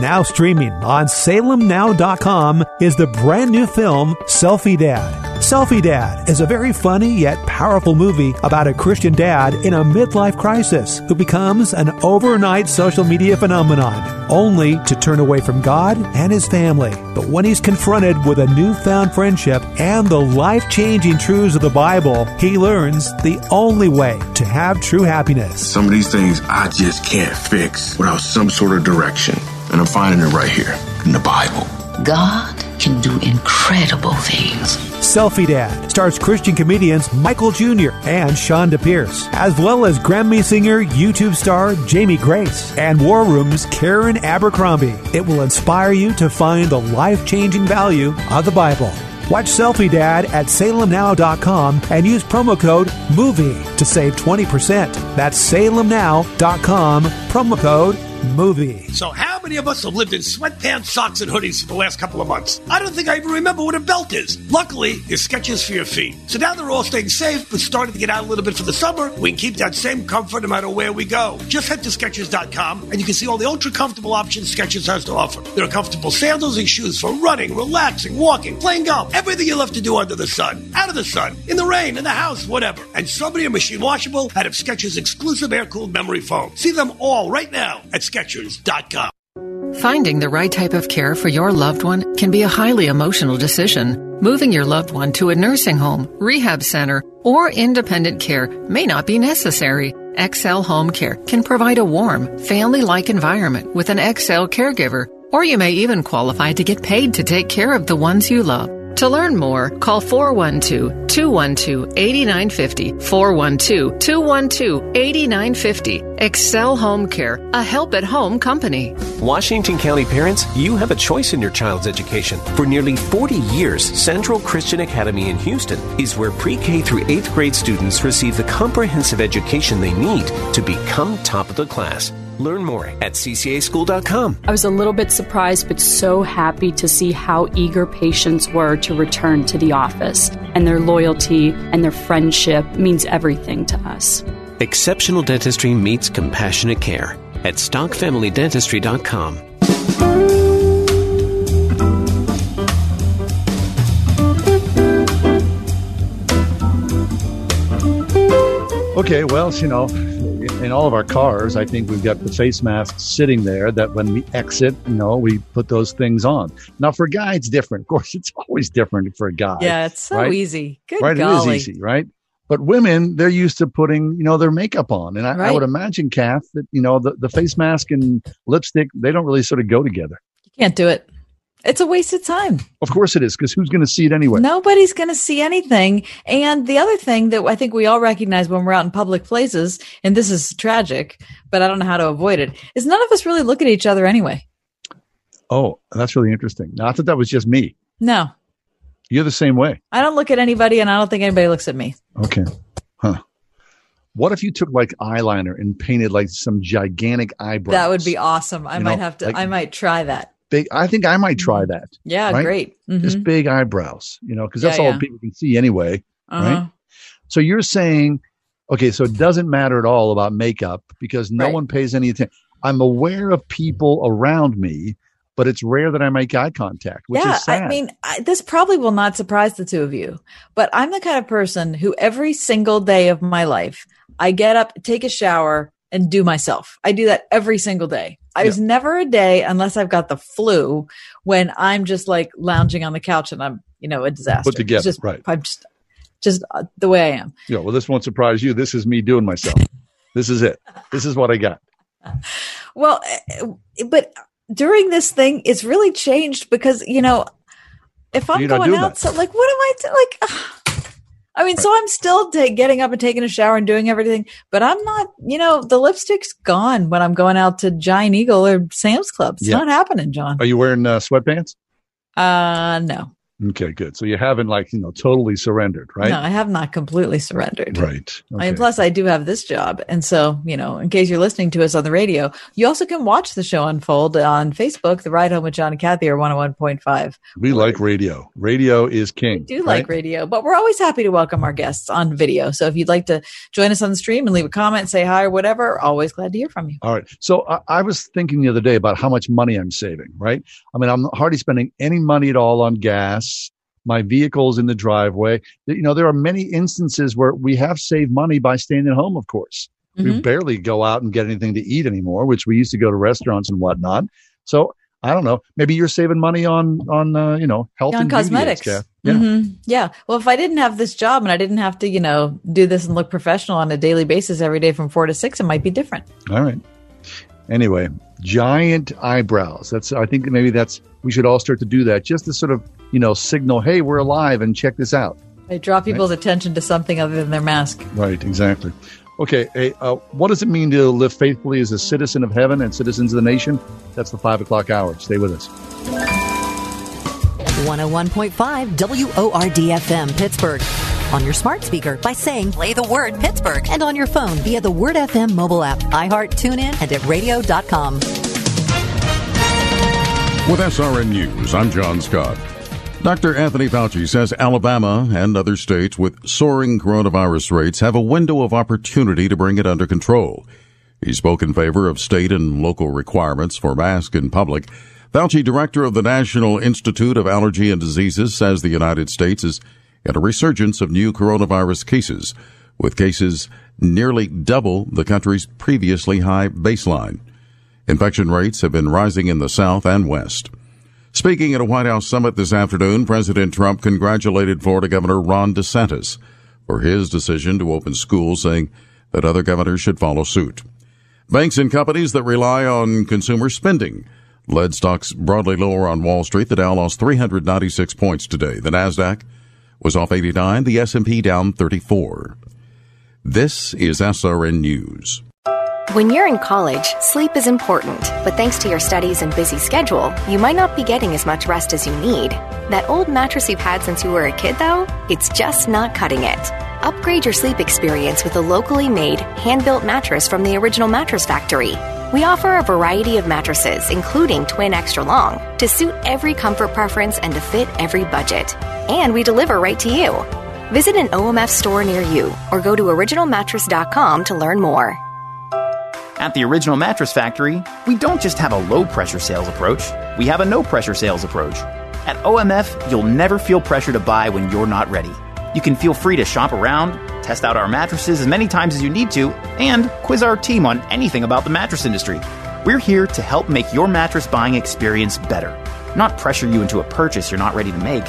Now streaming on SalemNow.com is the brand new film, Selfie Dad. Selfie Dad is a very funny yet powerful movie about a Christian dad in a midlife crisis who becomes an overnight social media phenomenon, only to turn away from God and his family. But when he's confronted with a newfound friendship and the life-changing truths of the Bible, he learns the only way to have true happiness. Some of these things I just can't fix without some sort of direction. And I'm finding it right here in the Bible. God can do incredible things. Selfie Dad stars Christian comedians Michael Jr. and Shonda Pierce, as well as Grammy singer, YouTube star Jamie Grace, and War Room's Karen Abercrombie. It will inspire you to find the life-changing value of the Bible. Watch Selfie Dad at SalemNow.com and use promo code MOVIE to save 20%. That's SalemNow.com, promo code MOVIE. So how many of us have lived in sweatpants, socks, and hoodies for the last couple of months? I don't think I even remember what a belt is. Luckily, there's Skechers for your feet. So now they're all staying safe, but starting to get out a little bit for the summer. We can keep that same comfort no matter where we go. Just head to Skechers.com and you can see all the ultra-comfortable options Skechers has to offer. There are comfortable sandals and shoes for running, relaxing, walking, playing golf, everything you love to do under the sun, out of the sun, in the rain, in the house, whatever. And so many are machine washable out of Skechers' exclusive air-cooled memory foam. See them all right now at Skechers.com. Finding the right type of care for your loved one can be a highly emotional decision. Moving your loved one to a nursing home, rehab center, or independent care may not be necessary. XL Home Care can provide a warm, family-like environment with an XL caregiver, or you may even qualify to get paid to take care of the ones you love. To learn more, call 412-212-8950, 412-212-8950. XL Home Care, a help-at-home company. Washington County parents, you have a choice in your child's education. For nearly 40 years, Central Christian Academy in Houston is where pre-K through 8th grade students receive the comprehensive education they need to become top of the class. Learn more at ccaschool.com. I was a little bit surprised, but so happy to see how eager patients were to return to the office. And their loyalty and their friendship means everything to us. Exceptional dentistry meets compassionate care at stockfamilydentistry.com. Okay, well, you know, in all of our cars, I think we've got the face masks sitting there that when we exit, you know, we put those things on. Now, for a guy, it's different. Of course, it's always different for a guy. Yeah, it's so easy. Good golly. It is easy, right? But women, they're used to putting, you know, their makeup on. And I would imagine, Kath, that, you know, the face mask and lipstick, they don't really sort of go together. You can't do it. It's a waste of time. Of course it is, because who's going to see it anyway? Nobody's going to see anything. And the other thing that I think we all recognize when we're out in public places, and this is tragic, but I don't know how to avoid it, is none of us really look at each other anyway. Oh, that's really interesting. Now, I thought that was just me. No. You're the same way. I don't look at anybody, and I don't think anybody looks at me. Okay. Huh. What if you took like eyeliner and painted like some gigantic eyebrows? That would be awesome. I might try that. Big, I think I might try that. Yeah, right? Great. Mm-hmm. Just big eyebrows, you know, because that's all people can see anyway, right? So you're saying, okay, so it doesn't matter at all about makeup because no one pays any attention. I'm aware of people around me, but it's rare that I make eye contact, which is sad. I mean, this probably will not surprise the two of you, but I'm the kind of person who every single day of my life, I get up, take a shower, and do myself. I do that every single day. There's never a day, unless I've got the flu, when I'm just like lounging on the couch and I'm, you know, a disaster. Put together, I'm just the way I am. Yeah, well, this won't surprise you. This is me doing myself. This is it. This is what I got. Well, but during this thing, it's really changed because, you know, if I'm going out, so like, what am I doing? Like, I mean, so I'm still getting up and taking a shower and doing everything, but I'm not, you know, the lipstick's gone when I'm going out to Giant Eagle or Sam's Club. It's not happening, John. Are you wearing sweatpants? No. Okay, good. So you haven't, like, you know, totally surrendered, right? No, I have not completely surrendered. Right. Okay. I mean, plus I do have this job. And so, you know, in case you're listening to us on the radio, you also can watch the show unfold on Facebook, The Ride Home with John and Kathy, or 101.5. We like radio. Radio is king. We do like radio, but we're always happy to welcome our guests on video. So if you'd like to join us on the stream and leave a comment, say hi or whatever, always glad to hear from you. All right. So I was thinking the other day about how much money I'm saving, right? I mean, I'm hardly spending any money at all on gas. My vehicle's in the driveway. You know, there are many instances where we have saved money by staying at home, of course. Mm-hmm. We barely go out and get anything to eat anymore, which we used to go to restaurants and whatnot. So I don't know. Maybe you're saving money on you know, health and cosmetics. Yeah. Mm-hmm. Yeah. Well, if I didn't have this job and I didn't have to, you know, do this and look professional on a daily basis every day from 4 to 6, it might be different. All right. Anyway, giant eyebrows. I think maybe we should all start to do that just to sort of, you know, signal, hey, we're alive and check this out. They draw people's attention to something other than their mask. Right, exactly. Okay, what does it mean to live faithfully as a citizen of heaven and citizens of the nation? That's the 5 o'clock hour. Stay with us. 101.5 WORD-FM Pittsburgh. On your smart speaker by saying, play the word Pittsburgh. And on your phone via the Word FM mobile app, iHeart, TuneIn, and at radio.com. With SRN News, I'm John Scott. Dr. Anthony Fauci says Alabama and other states with soaring coronavirus rates have a window of opportunity to bring it under control. He spoke in favor of state and local requirements for masks in public. Fauci, director of the National Institute of Allergy and Diseases, says the United States is at a resurgence of new coronavirus cases, with cases nearly double the country's previously high baseline. Infection rates have been rising in the South and West. Speaking at a White House summit this afternoon, President Trump congratulated Florida Governor Ron DeSantis for his decision to open schools, saying that other governors should follow suit. Banks and companies that rely on consumer spending led stocks broadly lower on Wall Street. The Dow lost 396 points today. The Nasdaq was off 89, the S&P down 34. This is SRN News. When you're in college, sleep is important, but thanks to your studies and busy schedule, you might not be getting as much rest as you need. That old mattress you've had since you were a kid, though, it's just not cutting it. Upgrade your sleep experience with a locally made, hand-built mattress from the Original Mattress Factory. We offer a variety of mattresses, including twin extra long, to suit every comfort preference and to fit every budget. And we deliver right to you. Visit an OMF store near you or go to originalmattress.com to learn more. At the Original Mattress Factory, we don't just have a low-pressure sales approach. We have a no-pressure sales approach. At OMF, you'll never feel pressure to buy when you're not ready. You can feel free to shop around, test out our mattresses as many times as you need to, and quiz our team on anything about the mattress industry. We're here to help make your mattress buying experience better, not pressure you into a purchase you're not ready to make.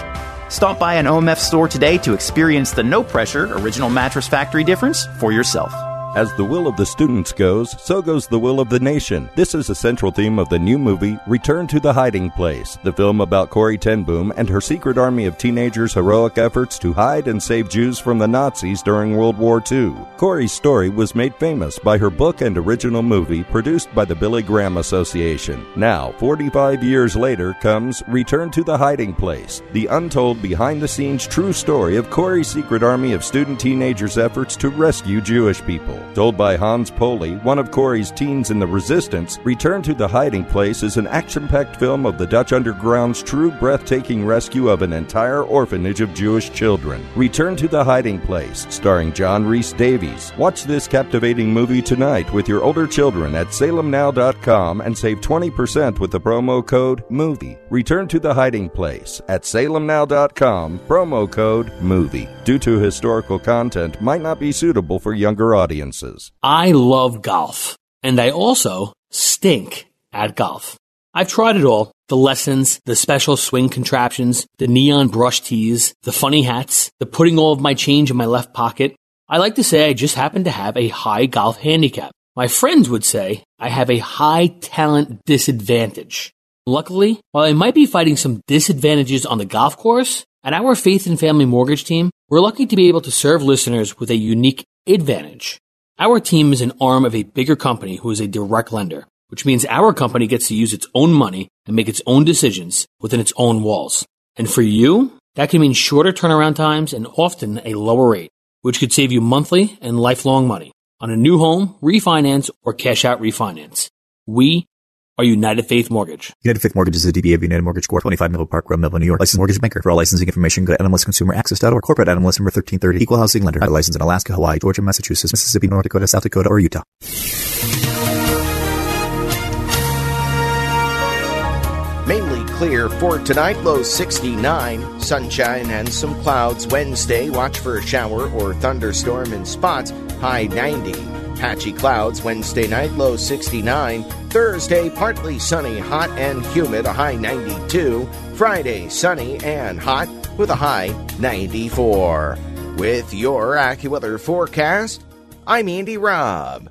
Stop by an OMF store today to experience the no-pressure Original Mattress Factory difference for yourself. As the will of the students goes, so goes the will of the nation. This is a central theme of the new movie, Return to the Hiding Place, the film about Corrie ten Boom and her secret army of teenagers' heroic efforts to hide and save Jews from the Nazis during World War II. Corrie's story was made famous by her book and original movie produced by the Billy Graham Association. Now, 45 years later, comes Return to the Hiding Place, the untold behind-the-scenes true story of Corrie's secret army of student teenagers' efforts to rescue Jewish people. Told by Hans Pohle, one of Corrie's teens in the resistance, Return to the Hiding Place is an action-packed film of the Dutch Underground's true breathtaking rescue of an entire orphanage of Jewish children. Return to the Hiding Place, starring John Rhys-Davies. Watch this captivating movie tonight with your older children at SalemNow.com and save 20% with the promo code MOVIE. Return to the Hiding Place at SalemNow.com, promo code MOVIE. Due to historical content, might not be suitable for younger audiences. I love golf, and I also stink at golf. I've tried it all. The lessons, the special swing contraptions, the neon brush tees, the funny hats, the putting all of my change in my left pocket. I like to say I just happen to have a high golf handicap. My friends would say I have a high talent disadvantage. Luckily, while I might be fighting some disadvantages on the golf course, At our Faith and Family Mortgage team, we're lucky to be able to serve listeners with a unique advantage. Our team is an arm of a bigger company who is a direct lender, which means our company gets to use its own money and make its own decisions within its own walls. And for you, that can mean shorter turnaround times and often a lower rate, which could save you monthly and lifelong money on a new home, refinance, or cash-out refinance. We are United Faith Mortgage. United Faith Mortgage is a DBA of United Mortgage Corp., 25 Melville Park Road, Melville, New York. Licensed mortgage banker. For all licensing information, go to animalistconsumeraccess.org. Corporate animalist number 1330. Equal housing lender. Licensed in Alaska, Hawaii, Georgia, Massachusetts, Mississippi, North Dakota, South Dakota, or Utah. Mainly clear for tonight, low 69, sunshine and some clouds. Wednesday, watch for a shower or thunderstorm in spots, high 90. Patchy clouds Wednesday night, low 69. Thursday, partly sunny, hot and humid, a high 92. Friday, sunny and hot with a high 94. With your AccuWeather forecast, I'm Andy Robb.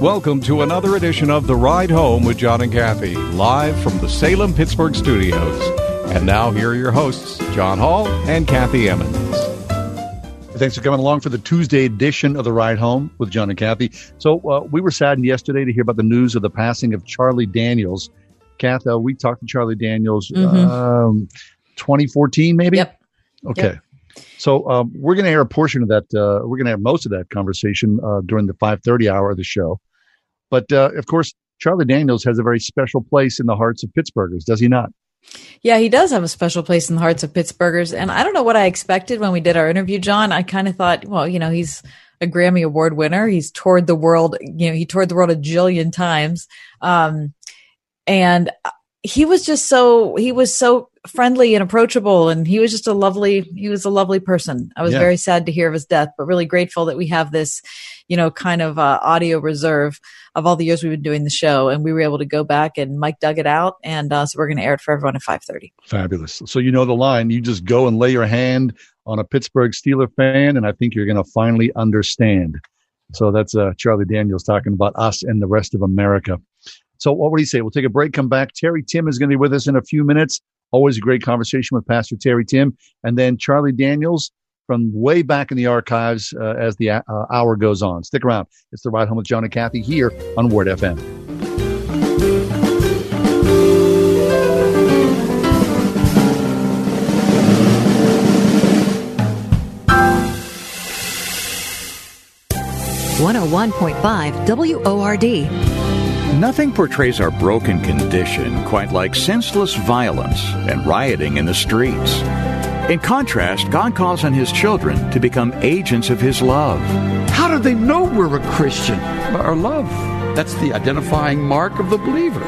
Welcome to another edition of The Ride Home with John and Kathy, live from the Salem-Pittsburgh studios. And now here are your hosts, John Hall and Kathy Emmons. Thanks for coming along for the Tuesday edition of The Ride Home with John and Kathy. So we were saddened yesterday to hear about the news of the passing of Charlie Daniels. Kath, we talked to Charlie Daniels 2014 maybe? Yep. Okay. Yep. So we're going to air a portion of that. We're going to have most of that conversation during the 5:30 hour of the show. But, of course, Charlie Daniels has a very special place in the hearts of Pittsburghers, does he not? Yeah, he does have a special place in the hearts of Pittsburghers. And I don't know what I expected when we did our interview, John. I kind of thought, well, you know, he's a Grammy Award winner. He's toured the world. You know, he toured the world a jillion times. And he was just so friendly and approachable, and he was just a lovely, he was a lovely person. I was very sad to hear of his death, but really grateful that we have this, you know, kind of audio reserve of all the years we've been doing the show, and we were able to go back and Mike dug it out, and so we're going to air it for everyone at 5:30. Fabulous. So you know the line, you just go and lay your hand on a Pittsburgh Steeler fan, and I think you're going to finally understand. So that's Charlie Daniels talking about us and the rest of America. So what would he say? We'll take a break, come back. Terry Tim is going to be with us in a few minutes. Always a great conversation with Pastor Terry Tim. And then Charlie Daniels from way back in the archives as the hour goes on. Stick around. It's The Ride Home with John and Kathy here on Word FM. .5 WORD. Nothing portrays our broken condition quite like senseless violence and rioting in the streets. In contrast, God calls on His children to become agents of His love. How do they know we're a Christian? Our love. That's the identifying mark of the believer.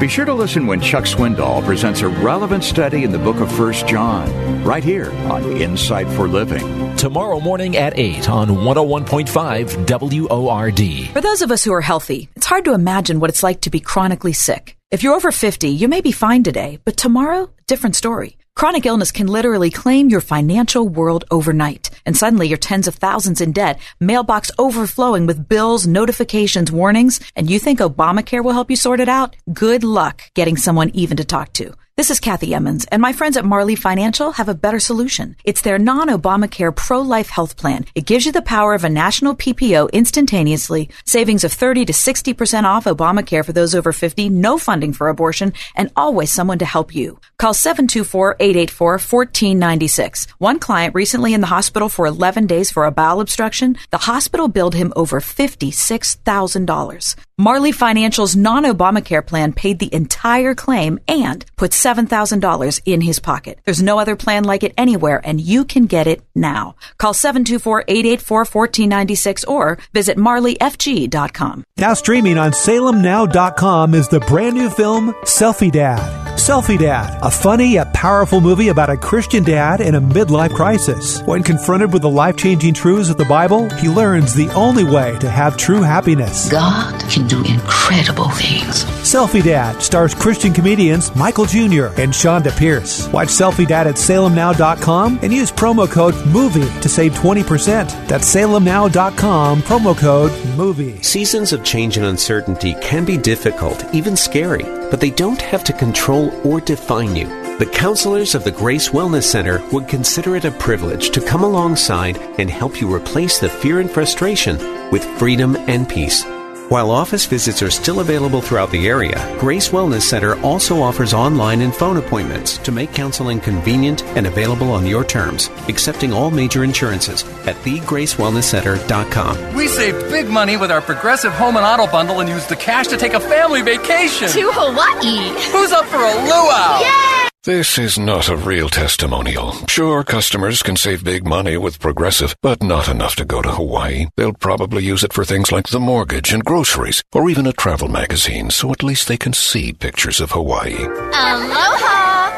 Be sure to listen when Chuck Swindoll presents a relevant study in the book of 1 John, right here on Insight for Living. Tomorrow morning at 8 on 101.5 WORD. For those of us who are healthy, it's hard to imagine what it's like to be chronically sick. If you're over 50, you may be fine today, but tomorrow, different story. Chronic illness can literally claim your financial world overnight, and suddenly you're tens of thousands in debt, mailbox overflowing with bills, notifications, warnings, and you think Obamacare will help you sort it out? Good luck getting someone even to talk to. This is Kathy Emmons, and my friends at Marley Financial have a better solution. It's their non-Obamacare pro-life health plan. It gives you the power of a national PPO instantaneously, savings of 30 to 60% off Obamacare for those over 50, no funding for abortion, and always someone to help you. Call 724-884-1496. One client recently in the hospital for 11 days for a bowel obstruction. The hospital billed him over $56,000. Marley Financial's non-Obamacare plan paid the entire claim and put $7,000 in his pocket. There's no other plan like it anywhere, and you can get it now. Call 724-884-1496 or visit marleyfg.com. Now streaming on SalemNow.com is the brand new film, Selfie Dad. Selfie Dad, a funny yet powerful movie about a Christian dad in a midlife crisis. When confronted with the life-changing truths of the Bible, he learns the only way to have true happiness. God can do incredible things. Selfie Dad stars Christian comedians Michael Jr., Jr. and Shonda Pierce. Watch Selfie Dad at SalemNow.com and use promo code MOVIE to save 20%. That's SalemNow.com, promo code MOVIE. Seasons of change and uncertainty can be difficult, even scary, but they don't have to control or define you. The counselors of the Grace Wellness Center would consider it a privilege to come alongside and help you replace the fear and frustration with freedom and peace. While office visits are still available throughout the area, Grace Wellness Center also offers online and phone appointments to make counseling convenient and available on your terms, accepting all major insurances at thegracewellnesscenter.com. We saved big money with our Progressive Home and Auto Bundle and used the cash to take a family vacation. To Hawaii. Who's up for a luau? Yay! This is not a real testimonial. Sure, customers can save big money with Progressive, but not enough to go to Hawaii. They'll probably use it for things like the mortgage and groceries, or even a travel magazine, so at least they can see pictures of Hawaii. Aloha!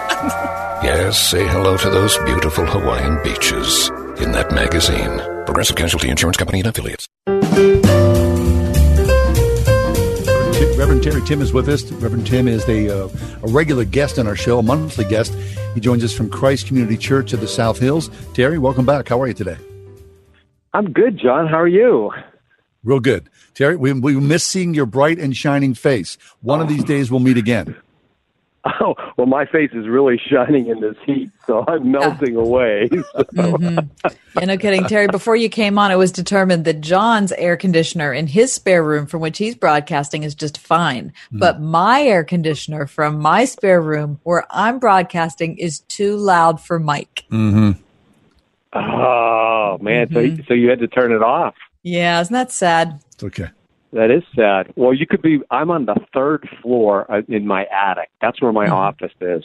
Yes, say hello to those beautiful Hawaiian beaches in that magazine. Progressive Casualty Insurance Company and Affiliates. Reverend Terry Tim is with us. Reverend Tim is a regular guest on our show, a monthly guest. He joins us from Christ Community Church of the South Hills. Terry, welcome back. How are you today? I'm good, John. How are you? Real good. Terry, we miss seeing your bright and shining face. One of these days we'll meet again. Oh, well, my face is really shining in this heat, so I'm melting away. So. Mm-hmm. And no kidding, Terry, before you came on, it was determined that John's air conditioner in his spare room from which he's broadcasting is just fine. Mm. But my air conditioner from my spare room where I'm broadcasting is too loud for Mike. Mm-hmm. Oh, man. Mm-hmm. So you had to turn it off. Yeah, isn't that sad? It's okay. That is sad. Well, you could be, I'm on the third floor in my attic. That's where my office is.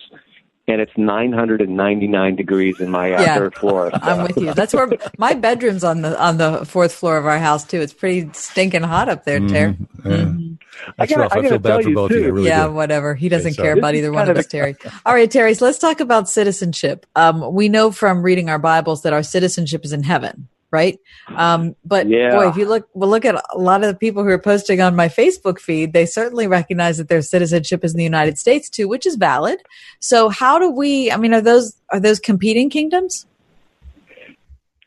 And it's 999 degrees in my third floor. So. I'm with you. That's where my bedroom's on the fourth floor of our house, too. It's pretty stinking hot up there, Terry. Mm-hmm. Yeah. Mm-hmm. That's rough. I feel bad for both of you. Really do. Whatever. He doesn't care about either one of us, Terry. All right, Terry, so let's talk about citizenship. We know from reading our Bibles that our citizenship is in heaven. Right. Boy, if you look at a lot of the people who are posting on my Facebook feed, they certainly recognize that their citizenship is in the United States too, which is valid. So how do we, are those competing kingdoms?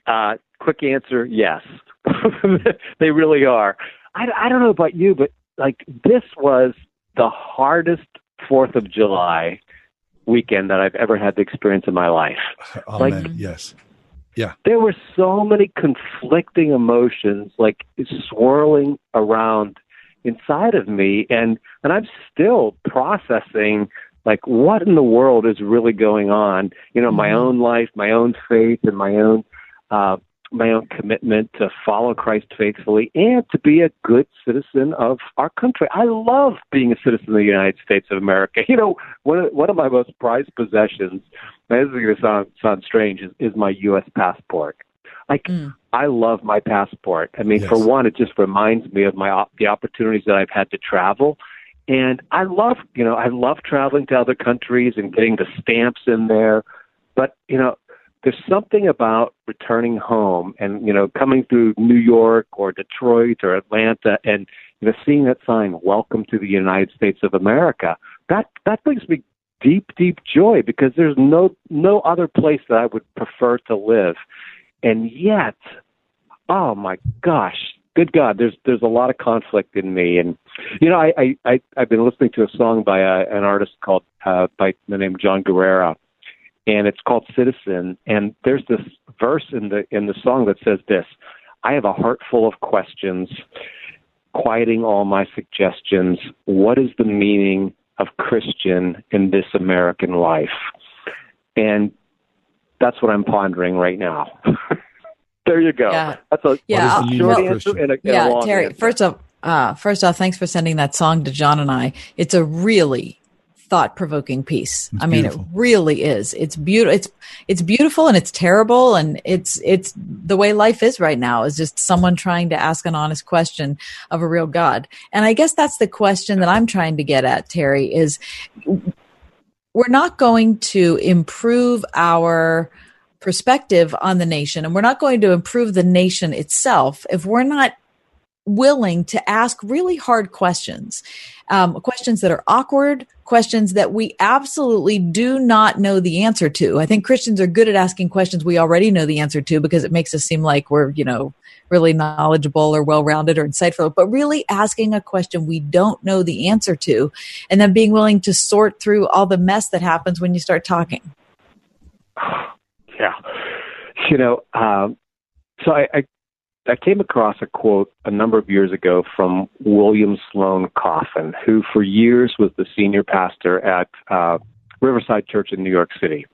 Quick answer. Yes, they really are. I don't know about you, but like this was the hardest 4th of July weekend that I've ever had to experience in my life. Oh, like, man, yes. Yeah, there were so many conflicting emotions like swirling around inside of me, and I'm still processing like what in the world is really going on. You know, my own life, my own faith, and my own commitment to follow Christ faithfully and to be a good citizen of our country. I love being a citizen of the United States of America. You know, one of my most prized possessions, and this is going to sound strange, is my U.S. passport. Like, I love my passport. I mean, for one, it just reminds me of the opportunities that I've had to travel. And I love traveling to other countries and getting the stamps in there. But, you know, there's something about returning home and, you know, coming through New York or Detroit or Atlanta and, you know, seeing that sign, Welcome to the United States of America. That brings me deep, deep joy because there's no other place that I would prefer to live. And yet, oh my gosh, good God, there's a lot of conflict in me. And, you know, I've been listening to a song by an artist called, by the name John Guerrera. And it's called Citizen. And there's this verse in the song that says this: I have a heart full of questions, quieting all my suggestions. What is the meaning of Christian in this American life? And that's what I'm pondering right now. There you go. Yeah. That's a short answer and a long Terry, answer. First off, thanks for sending that song to John and I. It's a really thought-provoking piece. It's beautiful. It really is. It's beautiful. It's beautiful and it's terrible. And it's the way life is right now is just someone trying to ask an honest question of a real God. And I guess that's the question that I'm trying to get at, Terry, is we're not going to improve our perspective on the nation. And we're not going to improve the nation itself if we're not willing to ask really hard questions, questions that are awkward, questions that we absolutely do not know the answer to. I think Christians are good at asking questions we already know the answer to because it makes us seem like we're, you know, really knowledgeable or well-rounded or insightful, but really asking a question we don't know the answer to and then being willing to sort through all the mess that happens when you start talking. Yeah. You know, so I came across a quote a number of years ago from William Sloane Coffin, who for years was the senior pastor at Riverside Church in New York City.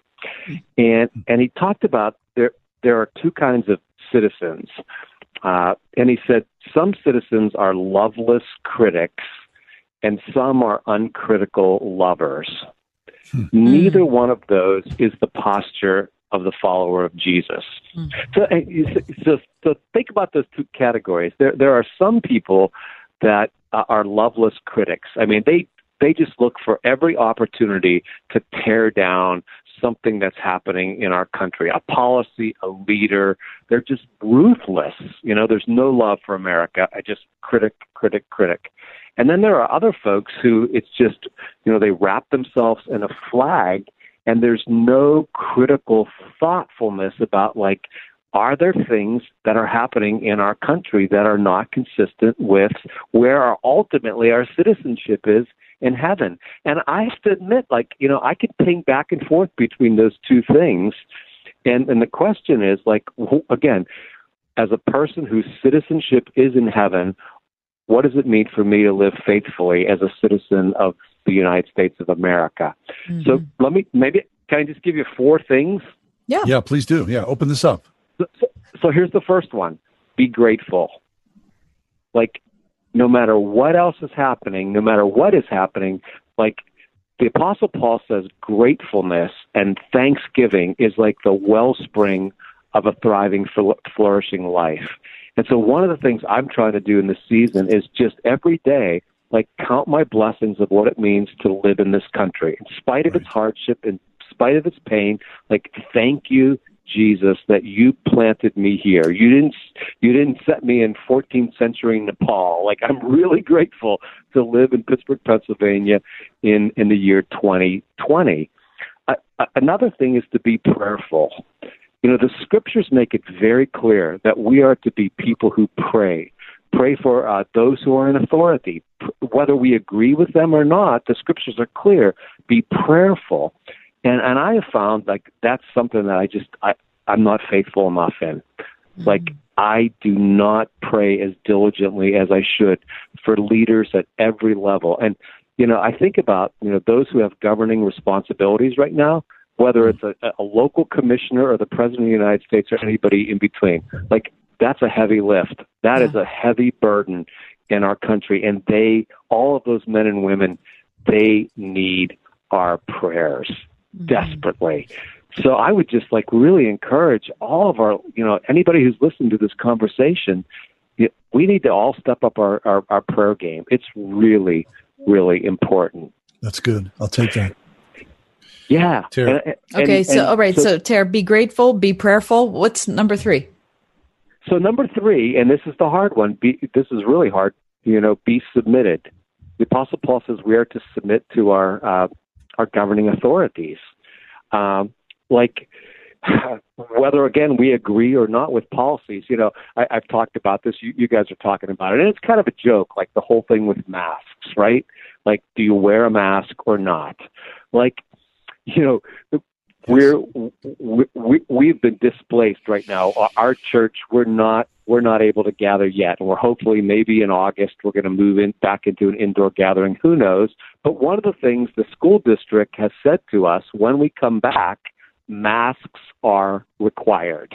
And he talked about there are two kinds of citizens. And he said, some citizens are loveless critics and some are uncritical lovers. Neither one of those is the posture of the follower of Jesus. So think about those two categories. There are some people that are loveless critics. I mean, they just look for every opportunity to tear down something that's happening in our country, a policy, a leader. They're just ruthless. You know, there's no love for America. I just critic. And then there are other folks who it's just, you know, they wrap themselves in a flag and there's no critical thoughtfulness about, like, are there things that are happening in our country that are not consistent with where our, ultimately our citizenship is in heaven? And I have to admit, like, you know, I could ping back and forth between those two things. And the question is, like, again, as a person whose citizenship is in heaven, what does it mean for me to live faithfully as a citizen of the United States of America? Mm-hmm. So let me, maybe, can I just give you four things? Yeah. Yeah, please do. Yeah, open this up. So here's the first one. Be grateful. Like, no matter what else is happening, no matter what is happening, like the Apostle Paul says, gratefulness and thanksgiving is like the wellspring of a thriving, flourishing life. And so one of the things I'm trying to do in this season is just every day, like, count my blessings of what it means to live in this country. In spite of its hardship, in spite of its pain, like, thank you, Jesus, that you planted me here. You didn't set me in 14th century Nepal. Like, I'm really grateful to live in Pittsburgh, Pennsylvania in the year 2020. Another thing is to be prayerful. You know, the scriptures make it very clear that we are to be people who pray. Pray for those who are in authority. Whether we agree with them or not, the scriptures are clear. Be prayerful. And I have found, like, that's something that I'm not faithful enough in. Like, I do not pray as diligently as I should for leaders at every level. And, you know, I think about, you know, those who have governing responsibilities right now, whether it's a local commissioner or the president of the United States or anybody in between. Like, that's a heavy lift. That is a heavy burden in our country. And they, all of those men and women, they need our prayers desperately. So I would just, like, really encourage all of our, you know, anybody who's listening to this conversation, we need to all step up our prayer game. It's really, really important. That's good. I'll take that. Yeah. Tara. All right. So, Tara, be grateful, be prayerful. What's number three? So number three, and this is the hard one. This is really hard. You know, be submitted. The Apostle Paul says we are to submit to our governing authorities. Like, whether, again, we agree or not with policies, you know, I've talked about this. You guys are talking about it. And it's kind of a joke, like the whole thing with masks, right? Like, do you wear a mask or not? Like, you know, we've been displaced right now. Our church, we're not able to gather yet, and we're hopefully maybe in August we're going to move in back into an indoor gathering. Who knows? But one of the things the school district has said to us when we come back, masks are required.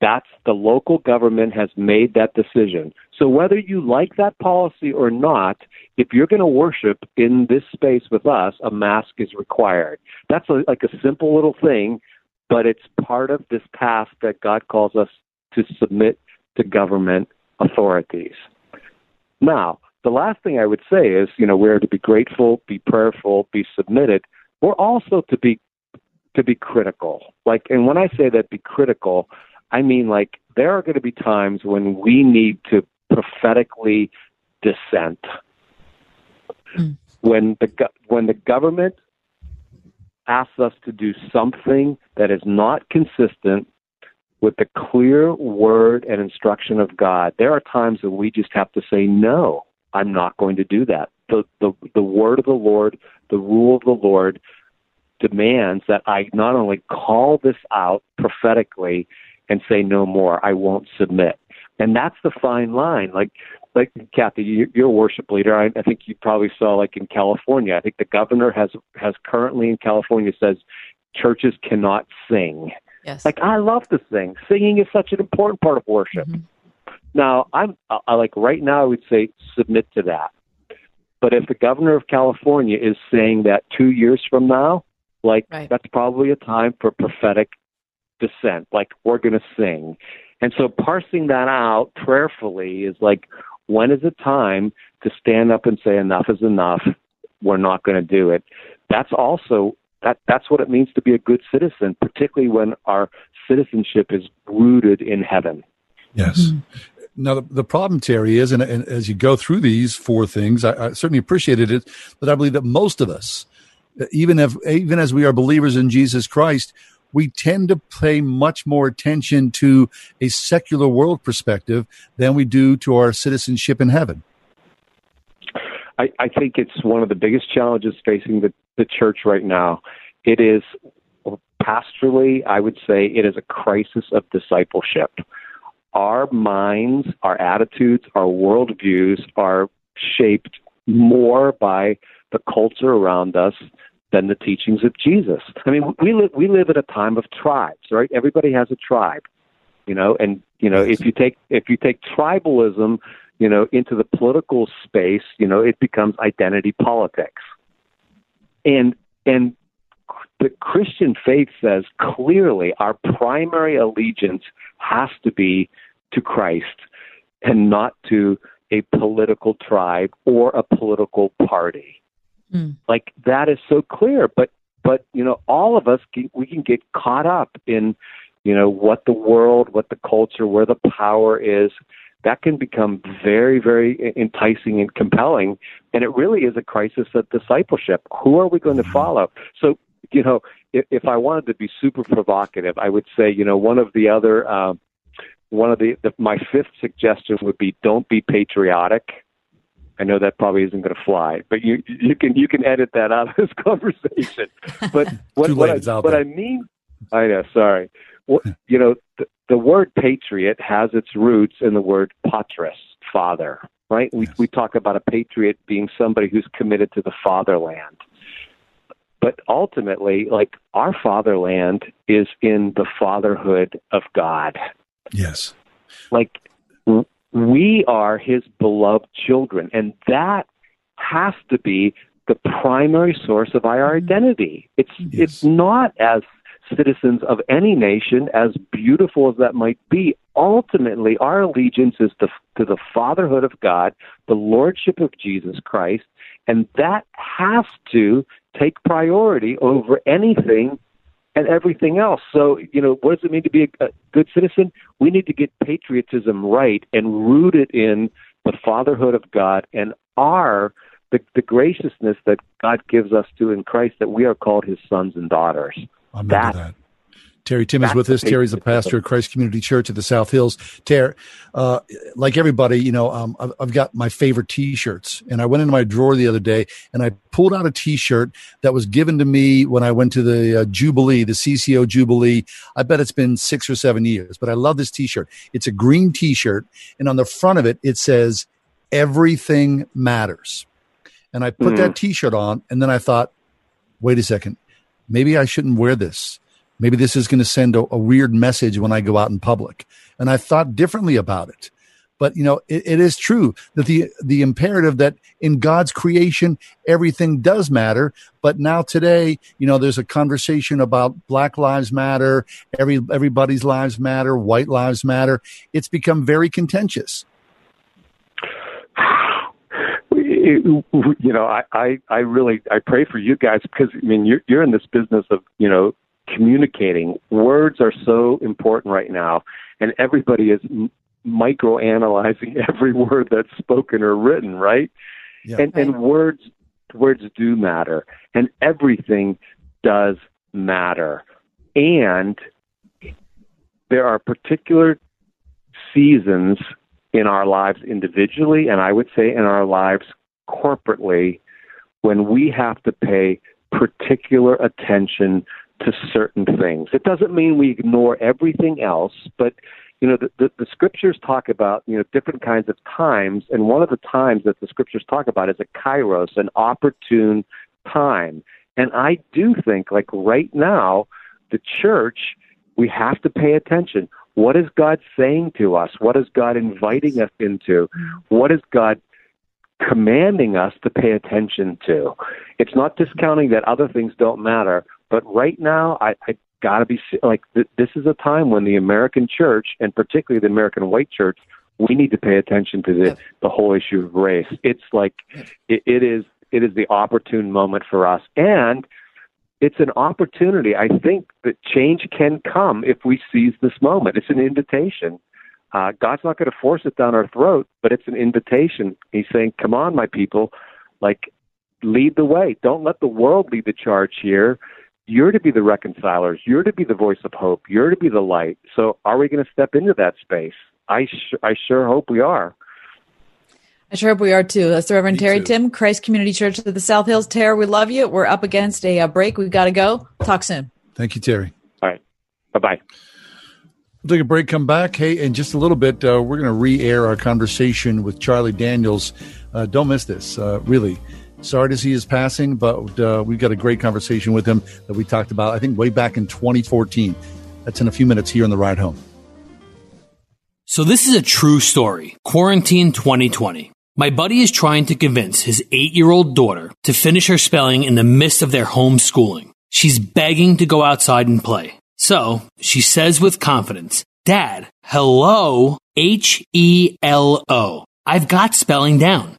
That's the local government has made that decision. So whether you like that policy or not, if you're going to worship in this space with us, a mask is required. That's like a simple little thing, but it's part of this path that God calls us to submit to government authorities. Now, the last thing I would say is, you know, we're to be grateful, be prayerful, be submitted. We're also to be critical. Like, and when I say that, be critical, I mean, like, there are going to be times when we need to prophetically dissent. Mm. When the government asks us to do something that is not consistent with the clear word and instruction of God, there are times that we just have to say, no, I'm not going to do that. The word of the Lord, the rule of the Lord demands that I not only call this out prophetically and say no more, I won't submit. And that's the fine line. Like Kathy, you're a worship leader. I think you probably saw, like in California, I think the governor has currently in California says churches cannot sing. Yes. Like, I love to sing. Singing is such an important part of worship. Mm-hmm. Now, I like right now, I would say submit to that. But if the governor of California is saying that 2 years from now, like, right, that's probably a time for prophetic dissent. Like, we're going to sing. And so parsing that out prayerfully is like, when is it time to stand up and say enough is enough? We're not going to do it. That's also that's what it means to be a good citizen, particularly when our citizenship is rooted in heaven. Yes. Mm-hmm. Now, the problem, Terry, is, and as you go through these four things, I certainly appreciated it, but I believe that most of us, even as we are believers in Jesus Christ, we tend to pay much more attention to a secular world perspective than we do to our citizenship in heaven. I think it's one of the biggest challenges facing the church right now. It is, pastorally, I would say, it is a crisis of discipleship. Our minds, our attitudes, our worldviews are shaped more by the culture around us than the teachings of Jesus. I mean, we live at a time of tribes, right? Everybody has a tribe, you know, and, you know, if you take tribalism, you know, into the political space, you know, it becomes identity politics. And the Christian faith says clearly our primary allegiance has to be to Christ and not to a political tribe or a political party. Mm. Like, that is so clear. But you know, all of us, we can get caught up in, you know, what the world, what the culture, where the power is. That can become very, very enticing and compelling. And it really is a crisis of discipleship. Who are we going to follow? So, you know, if I wanted to be super provocative, I would say, you know, my fifth suggestion would be, don't be patriotic. I know that probably isn't going to fly, but you can edit that out of this conversation. But I know, sorry. Well, you know, the word patriot has its roots in the word patris, father, right? Yes. We talk about a patriot being somebody who's committed to the fatherland. But ultimately, like, our fatherland is in the fatherhood of God. Yes. Like, we are his beloved children, and that has to be the primary source of our identity. It's not, as citizens of any nation, as beautiful as that might be, ultimately our allegiance is to the fatherhood of God, the lordship of Jesus Christ, and that has to take priority over anything and everything else. So, you know, what does it mean to be a good citizen? We need to get patriotism right and root it in the fatherhood of God and the graciousness that God gives us to in Christ, that we are called his sons and daughters. I remember that. Terry Tim is with us. Terry's the pastor of Christ Community Church at the South Hills. Terry, like everybody, you know, I've got my favorite T-shirts. And I went into my drawer the other day, and I pulled out a T-shirt that was given to me when I went to the Jubilee, the CCO Jubilee. I bet it's been 6 or 7 years, but I love this T-shirt. It's a green T-shirt, and on the front of it, it says, "Everything matters." And I put that T-shirt on, and then I thought, wait a second. Maybe I shouldn't wear this. Maybe this is going to send a weird message when I go out in public. And I thought differently about it. But, you know, it is true that the imperative that in God's creation, everything does matter. But now today, you know, there's a conversation about Black Lives Matter, everybody's lives matter, white lives matter. It's become very contentious. You know, I really pray for you guys, because, I mean, you're in this business of, you know, communicating. Words are so important right now. and everybody is microanalyzing every word that's spoken or written, right? Yeah. And words do matter, and everything does matter. And there are particular seasons in our lives individually, and I would say in our lives corporately, when we have to pay particular attention to certain things. It doesn't mean we ignore everything else, but you know, the scriptures talk about, you know, different kinds of times, and one of the times that the scriptures talk about is a kairos, an opportune time. And I do think, like right now, the church, we have to pay attention. What is God saying to us? What is God inviting us into? What is God commanding us to pay attention to? It's not discounting that other things don't matter, but right now, I got to be like, this is a time when the American church, and particularly the American white church, we need to pay attention to the whole issue of race. It's like, it is the opportune moment for us. And it's an opportunity. I think that change can come if we seize this moment. It's an invitation. God's not going to force it down our throat, but it's an invitation. He's saying, come on, my people, like, lead the way. Don't let the world lead the charge here. You're to be the reconcilers. You're to be the voice of hope. You're to be the light. So are we going to step into that space? I sure hope we are. I sure hope we are, too. That's the Reverend Terry Tim, Christ Community Church of the South Hills. Terry, we love you. We're up against a break. We've got to go. Talk soon. Thank you, Terry. All right. Bye-bye. We'll take a break, come back. Hey, in just a little bit, we're going to re-air our conversation with Charlie Daniels. Don't miss this, really. Sorry to see his passing, but we've got a great conversation with him that we talked about, I think, way back in 2014. That's in a few minutes here on The Ride Home. So this is a true story. Quarantine 2020. My buddy is trying to convince his 8-year-old daughter to finish her spelling in the midst of their homeschooling. She's begging to go outside and play. So she says with confidence, "Dad, hello, HELO. I've got spelling down."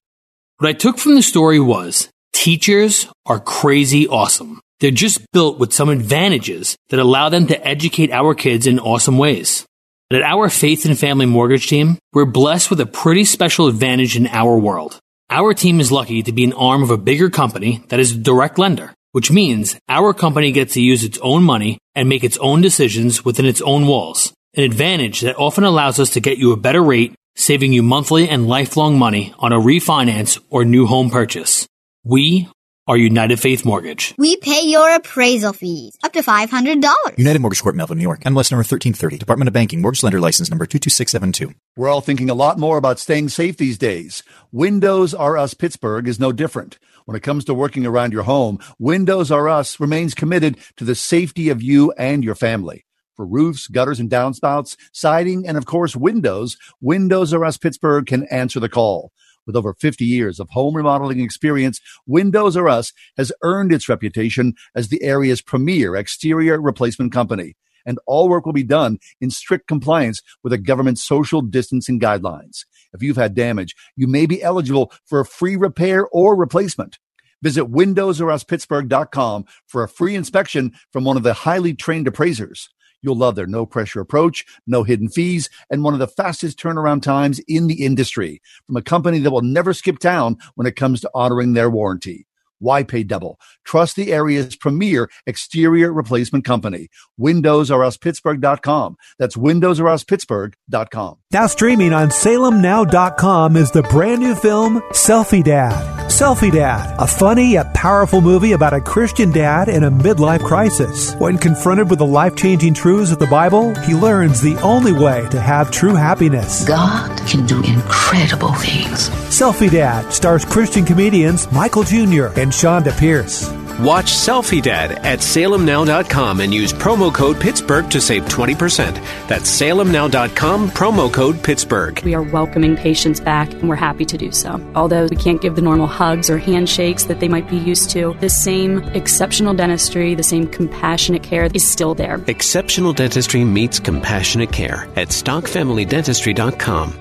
What I took from the story was, teachers are crazy awesome. They're just built with some advantages that allow them to educate our kids in awesome ways. But at our Faith and Family Mortgage team, we're blessed with a pretty special advantage in our world. Our team is lucky to be an arm of a bigger company that is a direct lender, which means our company gets to use its own money and make its own decisions within its own walls, an advantage that often allows us to get you a better rate, saving you monthly and lifelong money on a refinance or new home purchase. We are United Faith Mortgage. We pay your appraisal fees up to $500. United Mortgage Corp, Melville, New York. MLS number 1330. Department of Banking. Mortgage Lender License number 22672. We're all thinking a lot more about staying safe these days. Windows R Us Pittsburgh is no different. When it comes to working around your home, Windows R Us remains committed to the safety of you and your family. For roofs, gutters and downspouts, siding, and of course windows, Windows R Us Pittsburgh can answer the call. With over 50 years of home remodeling experience, Windows R Us has earned its reputation as the area's premier exterior replacement company. And all work will be done in strict compliance with the government's social distancing guidelines. If you've had damage, you may be eligible for a free repair or replacement. Visit windowsruspittsburgh.com for a free inspection from one of the highly trained appraisers. You'll love their no-pressure approach, no hidden fees, and one of the fastest turnaround times in the industry from a company that will never skip town when it comes to honoring their warranty. Why pay double? Trust the area's premier exterior replacement company, WindowsRUsPittsburgh.com. That's WindowsRUsPittsburgh.com. Now streaming on SalemNow.com is the brand new film, Selfie Dad. Selfie Dad, a funny yet powerful movie about a Christian dad in a midlife crisis. When confronted with the life-changing truths of the Bible, he learns the only way to have true happiness. God can do incredible things. Selfie Dad stars Christian comedians Michael Jr. and Shonda Pierce. Watch Selfie Dad at SalemNow.com and use promo code Pittsburgh to save 20%. That's SalemNow.com, promo code Pittsburgh. We are welcoming patients back, and we're happy to do so. Although we can't give the normal hugs or handshakes that they might be used to, the same exceptional dentistry, the same compassionate care is still there. Exceptional dentistry meets compassionate care at StockFamilyDentistry.com.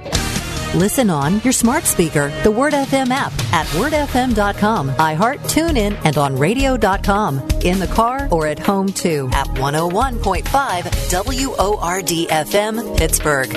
Listen on your smart speaker, the Word FM app, at wordfm.com, iHeart, TuneIn, and on radio.com. In the car or at home, too, at 101.5 WORD-FM, Pittsburgh.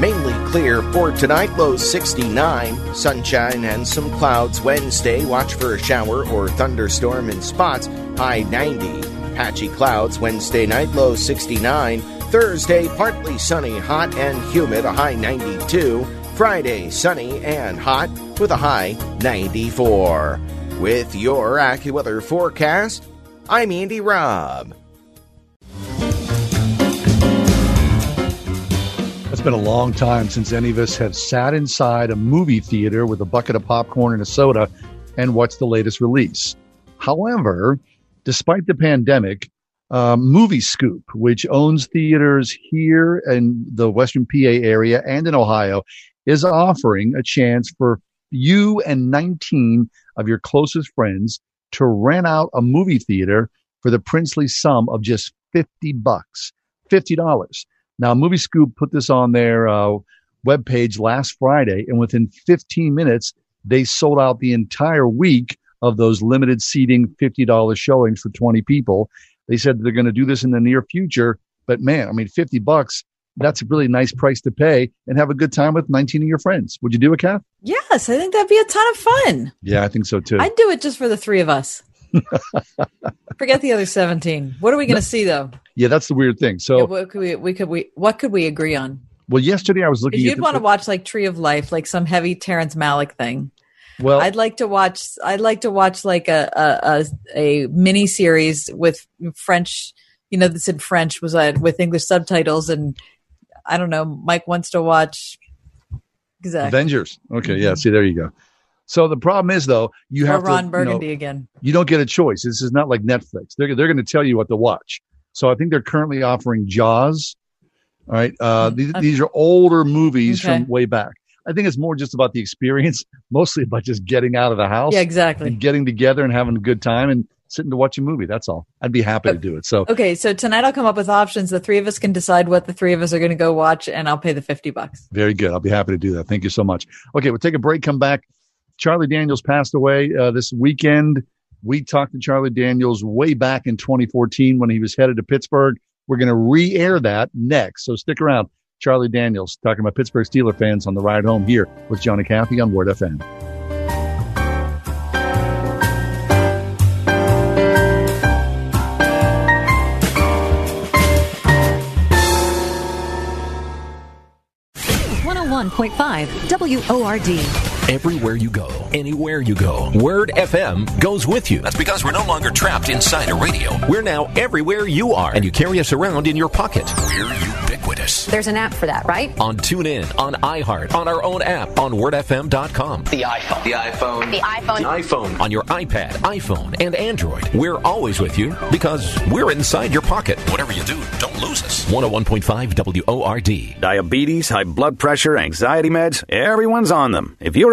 Mainly clear for tonight, low 69, sunshine and some clouds Wednesday. Watch for a shower or thunderstorm in spots, high 90. Patchy clouds Wednesday night, low 69. Thursday, partly sunny, hot and humid, a high 92. Friday, sunny and hot with a high 94. With your AccuWeather forecast, I'm Andy Robb. It's been a long time since any of us have sat inside a movie theater with a bucket of popcorn and a soda and watched the latest release. However, despite the pandemic, Movie Scoop, which owns theaters here in the Western PA area and in Ohio, is offering a chance for you and 19 of your closest friends to rent out a movie theater for the princely sum of just $50, $50. Now, Movie Scoop put this on their webpage last Friday, and within 15 minutes, they sold out the entire week of those limited seating $50 showings for 20 people. They said they're going to do this in the near future, but man, I mean, $50, that's a really nice price to pay and have a good time with 19 of your friends. Would you do it, Kath? Yes, I think that'd be a ton of fun. Yeah, I think so too. I'd do it just for the three of us. Forget the other 17. What are we going to see, though? Yeah, that's the weird thing. So, yeah, what could we agree on? Well, yesterday I was looking. You'd want to watch like Tree of Life, like some heavy Terrence Malick thing. Well, I'd like to watch like a mini series with French. You know, that's in French was with English subtitles, and I don't know. Mike wants to watch. Exactly. Avengers. Okay, yeah. See, there you go. So the problem is, though, you have Ron Burgundy again. You don't get a choice. This is not like Netflix. They're going to tell you what to watch. So I think they're currently offering Jaws. All right, these are older movies from way back. I think it's more just about the experience, mostly about just getting out of the house. Yeah, exactly. And getting together and having a good time and sitting to watch a movie. That's all. I'd be happy to do it. So okay, so tonight I'll come up with options. The three of us can decide what the three of us are going to go watch, and I'll pay the $50. Very good. I'll be happy to do that. Thank you so much. Okay, we'll take a break. Come back. Charlie Daniels passed away this weekend. We talked to Charlie Daniels way back in 2014 when he was headed to Pittsburgh. We're going to re-air that next. So stick around. Charlie Daniels talking about Pittsburgh Steelers fans on the ride home here with John and Kathy on Word FM. WORD. Everywhere you go, anywhere you go, Word FM goes with you. That's because we're no longer trapped inside a radio. We're now everywhere you are, and you carry us around in your pocket. We're ubiquitous. There's an app for that, right? On TuneIn, on iHeart, on our own app, on WordFM.com. The iPhone. The iPhone. The iPhone. The iPhone. On your iPad, iPhone, and Android. We're always with you because we're inside your pocket. Whatever you do, don't lose us. 101.5 WORD. Diabetes, high blood pressure, anxiety meds, everyone's on them. If you're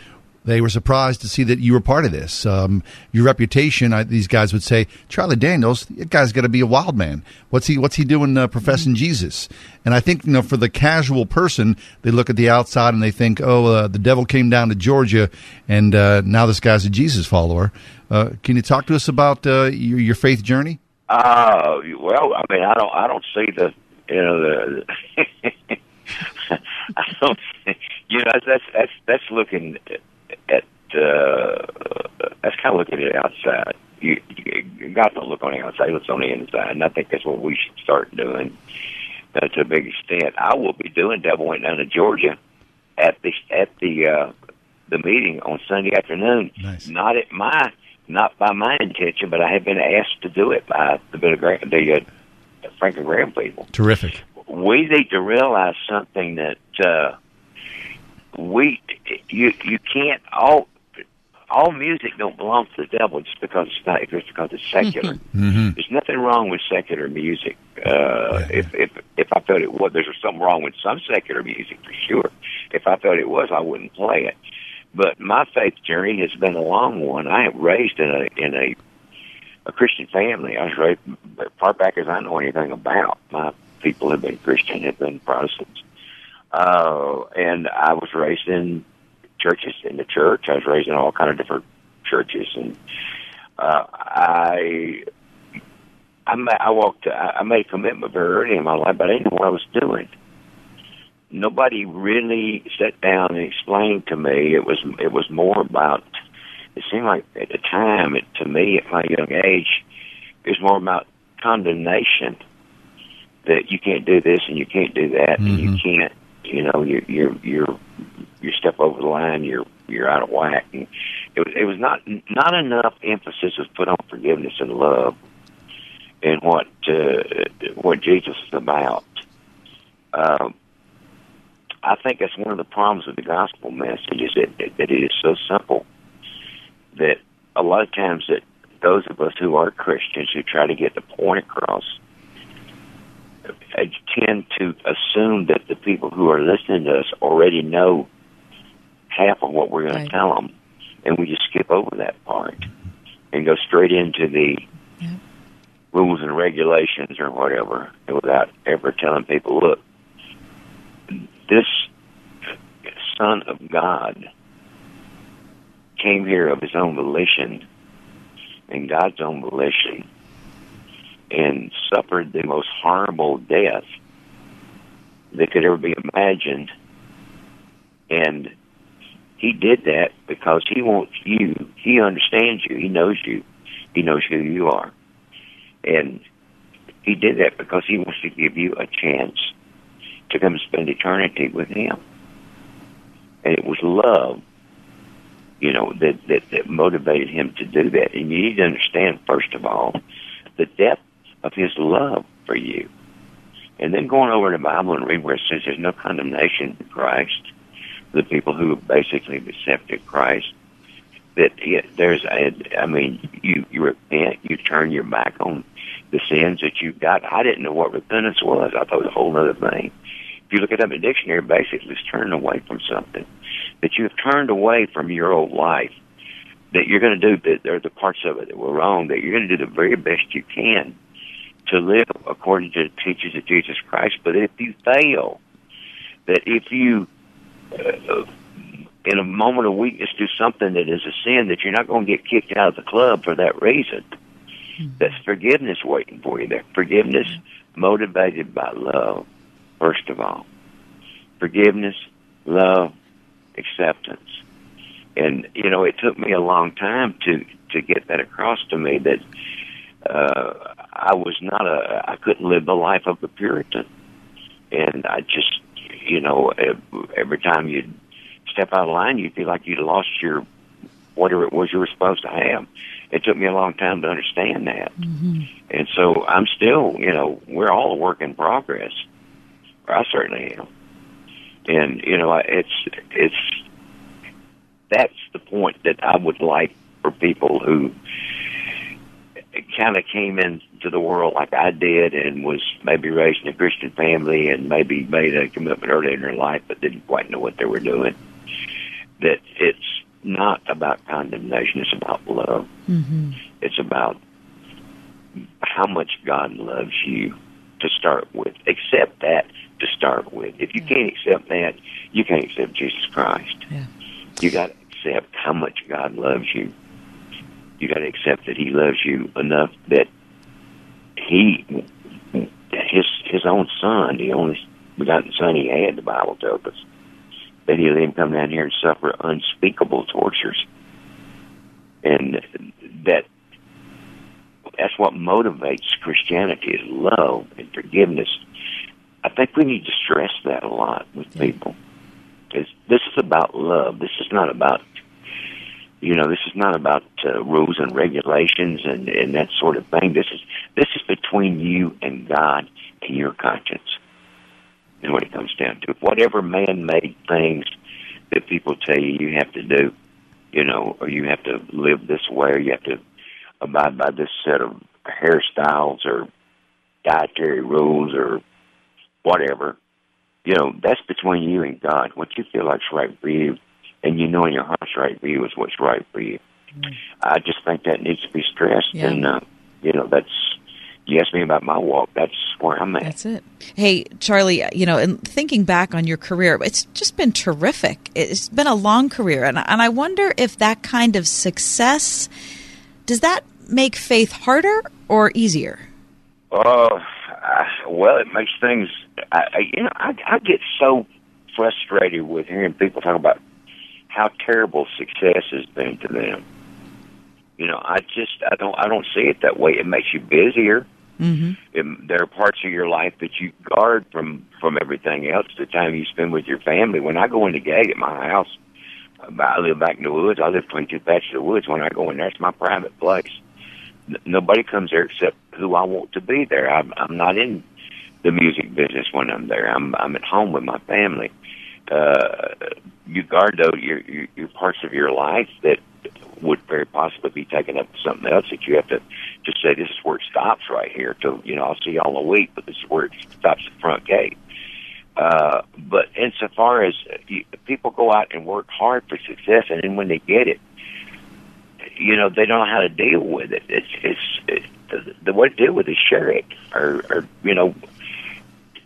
they were surprised to see that you were part of this. Your reputation, these guys would say, Charlie Daniels, that guy's got to be a wild man. What's he doing professing Jesus? And I think, for the casual person, they look at the outside and they think, the devil came down to Georgia, and now this guy's a Jesus follower. Can you talk to us about your faith journey? Well, I mean, I don't see the... that's looking at that's kind of looking at the outside. You got to look on the outside. It's on the inside, and I think that's what we should start doing to a big extent. I will be doing Devil Went Down to Georgia at the meeting on Sunday afternoon. Nice. Not by my intention, but I have been asked to do it by the bit of Franklin Graham people. Terrific. We need to realize something that you can't all music don't belong to the devil just because it's secular. Mm-hmm. There's nothing wrong with secular music. If I felt it was, there's something wrong with some secular music for sure. If I felt it was, I wouldn't play it. But my faith journey has been a long one. I am raised in a Christian family. I was raised as far back as I know anything about. My people have been Christian, have been Protestants. And I was raised in churches, in the church. I was raised in all kind of different churches. And I made a commitment very early in my life, but I didn't know what I was doing. Nobody really sat down and explained to me. It was more about... It seemed like at the time, to me, at my young age, it was more about condemnation, that you can't do this and you can't do that, mm-hmm. and you can't, you step over the line, you're out of whack. And it was not enough emphasis was put on forgiveness and love, and what Jesus is about. I think that's one of the problems with the gospel message is that it is so simple. That a lot of times that those of us who are Christians who try to get the point across tend to assume that the people who are listening to us already know half of what we're going to tell them, and we just skip over that part and go straight into the rules and regulations or whatever without ever telling people, look, this Son of God came here of his own volition and God's own volition and suffered the most horrible death that could ever be imagined. And he did that because he wants you. He understands you. He knows you. He knows who you are. And he did that because he wants to give you a chance to come spend eternity with him. And it was love that motivated him to do that. And you need to understand, first of all, the depth of his love for you. And then going over to the Bible and read where it says there's no condemnation for Christ, the people who basically accepted Christ, you repent, you turn your back on the sins that you've got. I didn't know what repentance was. I thought it was a whole other thing. If you look it up in the dictionary, basically it's turning away from something. That you have turned away from your old life, that you're going to do, that there are the parts of it that were wrong, that you're going to do the very best you can to live according to the teachings of Jesus Christ. But if you fail, that if you, in a moment of weakness, do something that is a sin, that you're not going to get kicked out of the club for that reason. Mm-hmm. That's forgiveness waiting for you there. Forgiveness motivated by love, first of all. Forgiveness, love, acceptance. And it took me a long time to get that across to me, that I couldn't live the life of the Puritan. And I just, every time you'd step out of line, you'd feel like you'd lost your whatever it was you were supposed to have. It took me a long time to understand that. Mm-hmm. And so I'm still, we're all a work in progress. Or I certainly am. And that's the point that I would like for people who kind of came in to the world like I did and was maybe raised in a Christian family and maybe made a commitment early in their life but didn't quite know what they were doing, that it's not about condemnation. It's about love. Mm-hmm. It's about how much God loves you to start with. Accept that to start with. If you can't accept that, you can't accept Jesus Christ. Yeah. You got to accept how much God loves you. You got to accept that He loves you enough that His own Son, the only begotten Son He had, the Bible tells us, that He let Him come down here and suffer unspeakable tortures, and that's what motivates Christianity is love and forgiveness. I think we need to stress that a lot with people. This is about love. This is not about, rules and regulations and that sort of thing. This is between you and God and your conscience. And what it comes down to, whatever man-made things that people tell you have to do, or you have to live this way, or you have to abide by this set of hairstyles or dietary rules or whatever, that's between you and God. What you feel like's right for you, and you know in your heart's right for you is what's right for you. Mm. I just think that needs to be stressed, and that's. You asked me about my walk. That's where I'm at. That's it. Hey, Charlie, and thinking back on your career, it's just been terrific. It's been a long career, and I wonder if that kind of success, does that make faith harder or easier? Well, it makes things. I get so frustrated with hearing people talk about how terrible success has been to them. I don't see it that way. It makes you busier. Mm-hmm. There are parts of your life that you guard from everything else. The time you spend with your family. When I go in the gate at my house, I live back in the woods. I live between two patches of the woods. When I go in there, it's my private place. Nobody comes there except who I want to be there. I'm not in the music business when I'm there. I'm at home with my family. You guard though your parts of your life that would very possibly be taken up with something else that you have to just say, this is where it stops right here. So, I'll see you all in a week, but this is where it stops at the front gate. But insofar as people go out and work hard for success, and then when they get it, they don't know how to deal with it. The way to deal with it is share it or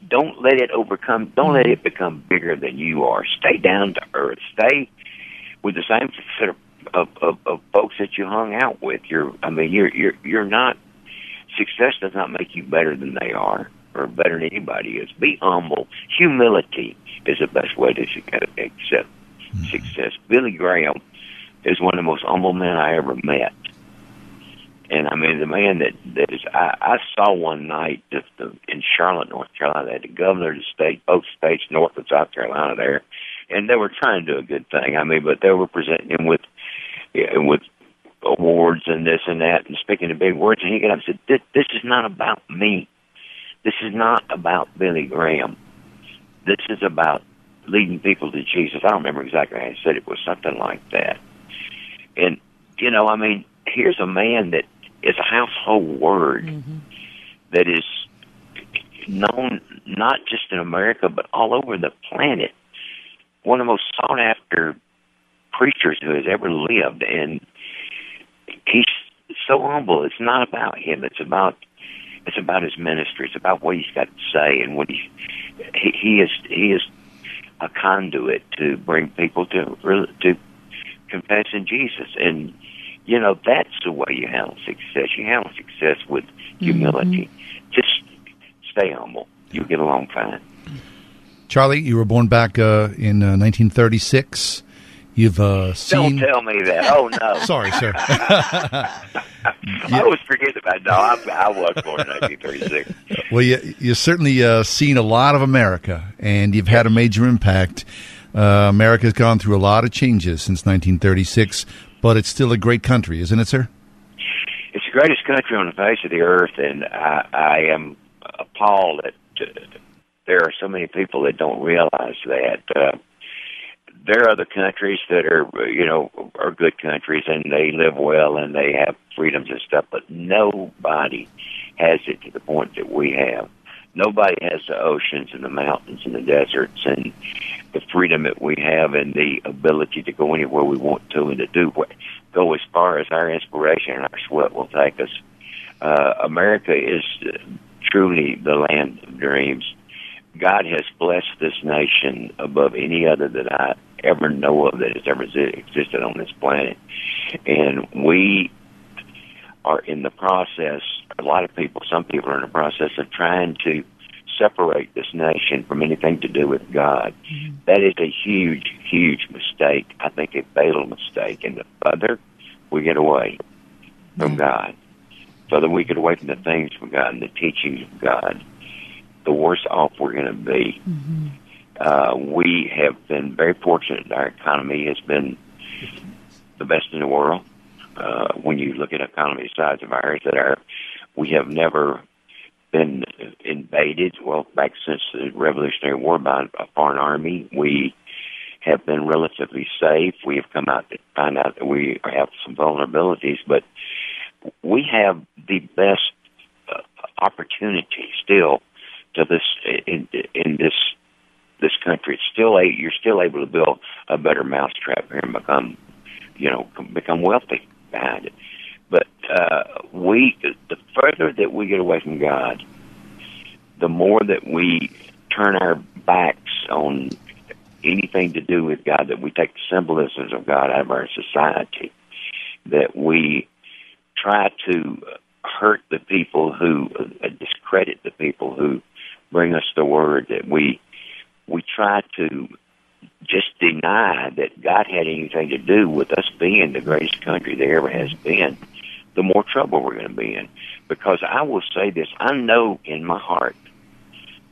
don't let it overcome. Don't let it become bigger than you are. Stay down to earth. Stay with the same sort of folks that you hung out with. You're not. Success does not make you better than they are, or better than anybody is. Be humble. Humility is the best way to accept success. Billy Graham is one of the most humble men I ever met, and I mean the man that is. I saw one night just in Charlotte, North Carolina, the governor of the state, both states, North and South Carolina, there, and they were trying to do a good thing. I mean, but they were presenting him with awards and this and that, and speaking in big words, and he got up and said, this is not about me. This is not about Billy Graham. This is about leading people to Jesus. I don't remember exactly how he said it, but something like that. And, here's a man that is a household word that is known not just in America, but all over the planet. One of the most sought-after preachers who has ever lived, and he's so humble. It's not about him. It's about his ministry. It's about what he's got to say, and what he is a conduit to bring people to confess in Jesus. And that's the way you handle success. You handle success with humility. Just stay humble. You'll get along fine. Charlie, you were born back in 1936. You've seen. Don't tell me that. Oh no. Sorry, sir. I always forget about. No, I was born in 1936. Well, you've certainly seen a lot of America, and you've had a major impact. America's gone through a lot of changes since 1936, but it's still a great country, isn't it, sir? It's the greatest country on the face of the earth, and I am appalled that there are so many people that don't realize that. There are other countries that are good countries, and they live well, and they have freedoms and stuff, but nobody has it to the point that we have. Nobody has the oceans and the mountains and the deserts and the freedom that we have and the ability to go anywhere we want to and to do what, go as far as our inspiration and our sweat will take us. America is truly the land of dreams. God has blessed this nation above any other that I ever know of that has ever existed on this planet. And we are in the process, a lot of people, some people are in the process of trying to separate this nation from anything to do with God. Mm-hmm. That is a huge, huge mistake. I think a fatal mistake. And the further we get away from God, further we get away from the things from God and the teachings of God, the worse off we're going to be. Mm-hmm. We have been very fortunate. Our economy has been the best in the world. When you look at economy size of ours, we have never been invaded. Well, back since the Revolutionary War by a foreign army, we have been relatively safe. We have come out to find out that we have some vulnerabilities, but we have the best opportunity still to this in this country. It's still you're still able to build a better mousetrap here and become wealthy behind it. But the further that we get away from God, the more that we turn our backs on anything to do with God, that we take the symbolisms of God out of our society, that we try to hurt the people who discredit the people who bring us the word, that we try to just deny that God had anything to do with us being the greatest country there ever has been, the more trouble we're going to be in. Because I will say this, I know in my heart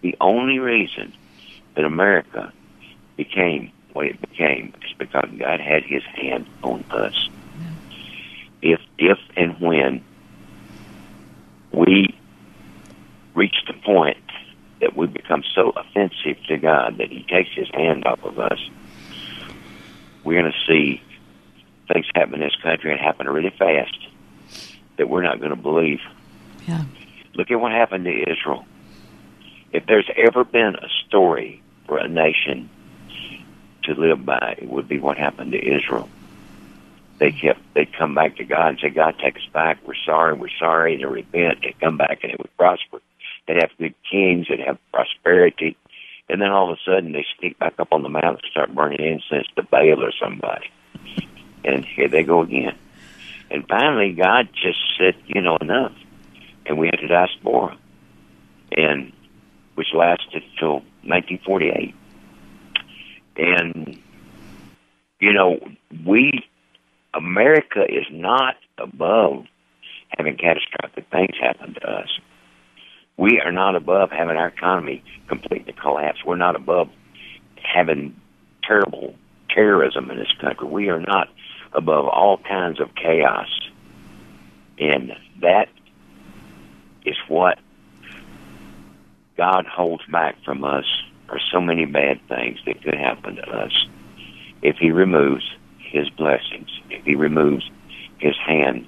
the only reason that America became what it became is because God had his hand on us. If and when we reach the point that we become so offensive to God that he takes his hand off of us, we're going to see things happen in this country and happen really fast that we're not going to believe. Yeah. Look at what happened to Israel. If there's ever been a story for a nation to live by, it would be what happened to Israel. They'd come back to God and say, God, take us back. We're sorry, and they repent. They'd come back and it would prosper. They'd have good kings, they'd have prosperity, and then all of a sudden they sneak back up on the mountain and start burning incense to Baal or somebody. And here they go again. And finally God just said, enough. And we had the diaspora, and which lasted till 1948. And, America is not above having catastrophic things happen to us. We are not above having our economy completely collapse. We're not above having terrible terrorism in this country. We are not above all kinds of chaos. And that is what God holds back from us, are so many bad things that could happen to us if he removes his blessings, if he removes his hand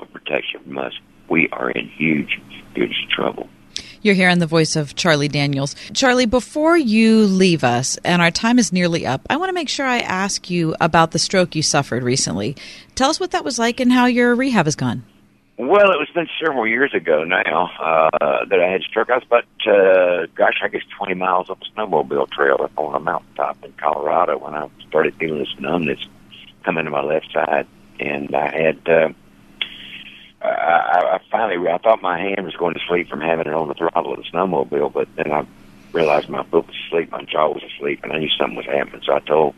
of protection from us. We are in huge, huge trouble. You're hearing the voice of Charlie Daniels. Charlie, before you leave us, and our time is nearly up, I want to make sure I ask you about the stroke you suffered recently. Tell us what that was like and how your rehab has gone. Well, it was been several years ago now that I had stroke. I was about, 20 miles up a snowmobile trail up on a mountaintop in Colorado when I started feeling this numbness coming to my left side. And I had... I thought my hand was going to sleep from having it on the throttle of the snowmobile, but then I realized my foot was asleep, my jaw was asleep, and I knew something was happening. So I told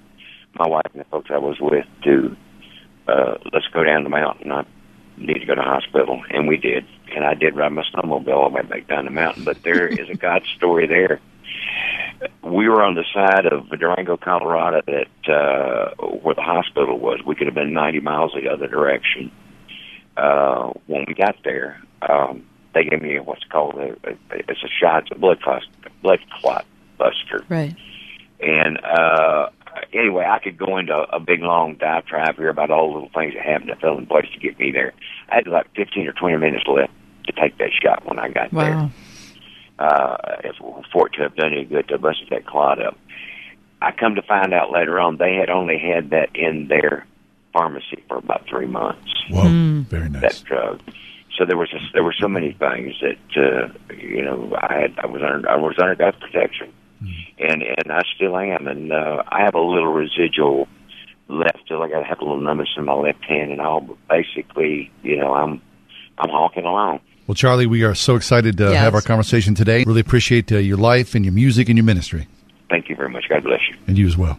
my wife and the folks I was with to, let's go down the mountain. I need to go to the hospital. And we did. And I did ride my snowmobile all the way back down the mountain. But there is a God story there. We were on the side of Durango, Colorado, that where the hospital was. We could have been 90 miles the other direction. When we got there, they gave me what's called a shot, it's a blood clot buster. Right. And anyway, I could go into a big long diatribe here about all the little things that happened that fell in place to get me there. I had like 15 or 20 minutes left to take that shot when I got there. For it to have done any good to have busted that clot up. I come to find out later on they had only had that in their pharmacy for about 3 months. Wow, very nice. That drug. So there were so many things that you know, I was under death protection, and I still am, and I have a little residual left. Like I have a little numbness in my left hand and all, but basically, you know, I'm honking along. Well, Charlie, we are so excited to have our conversation today. Really appreciate your life and your music and your ministry. Thank you very much. God bless you. And you as well.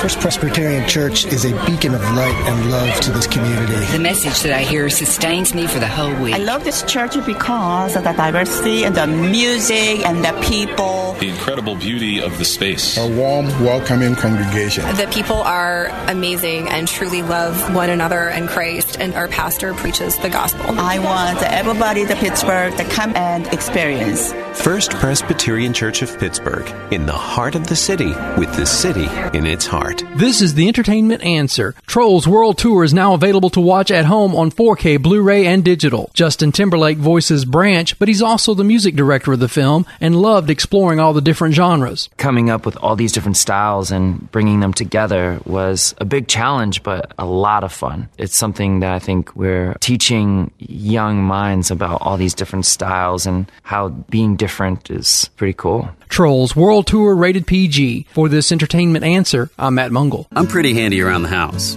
First Presbyterian Church is a beacon of light and love to this community. The message that I hear sustains me for the whole week. I love this church because of the diversity and the music and the people. The incredible beauty of the space. A warm, welcoming congregation. The people are amazing and truly love one another and Christ, and our pastor preaches the gospel. I want everybody to Pittsburgh to come and experience. First Presbyterian Church of Pittsburgh, in the heart of the city, with the city in its heart. This is the Entertainment Answer. Trolls World Tour is now available to watch at home on 4K, Blu-ray, and digital. Justin Timberlake voices Branch, but he's also the music director of the film and loved exploring all the different genres. Coming up with all these different styles and bringing them together was a big challenge, but a lot of fun. It's something that I think we're teaching young minds about all these different styles and how being different is pretty cool. Trolls World Tour, rated PG. For this Entertainment Answer, I'm Matt Mungle. I'm pretty handy around the house,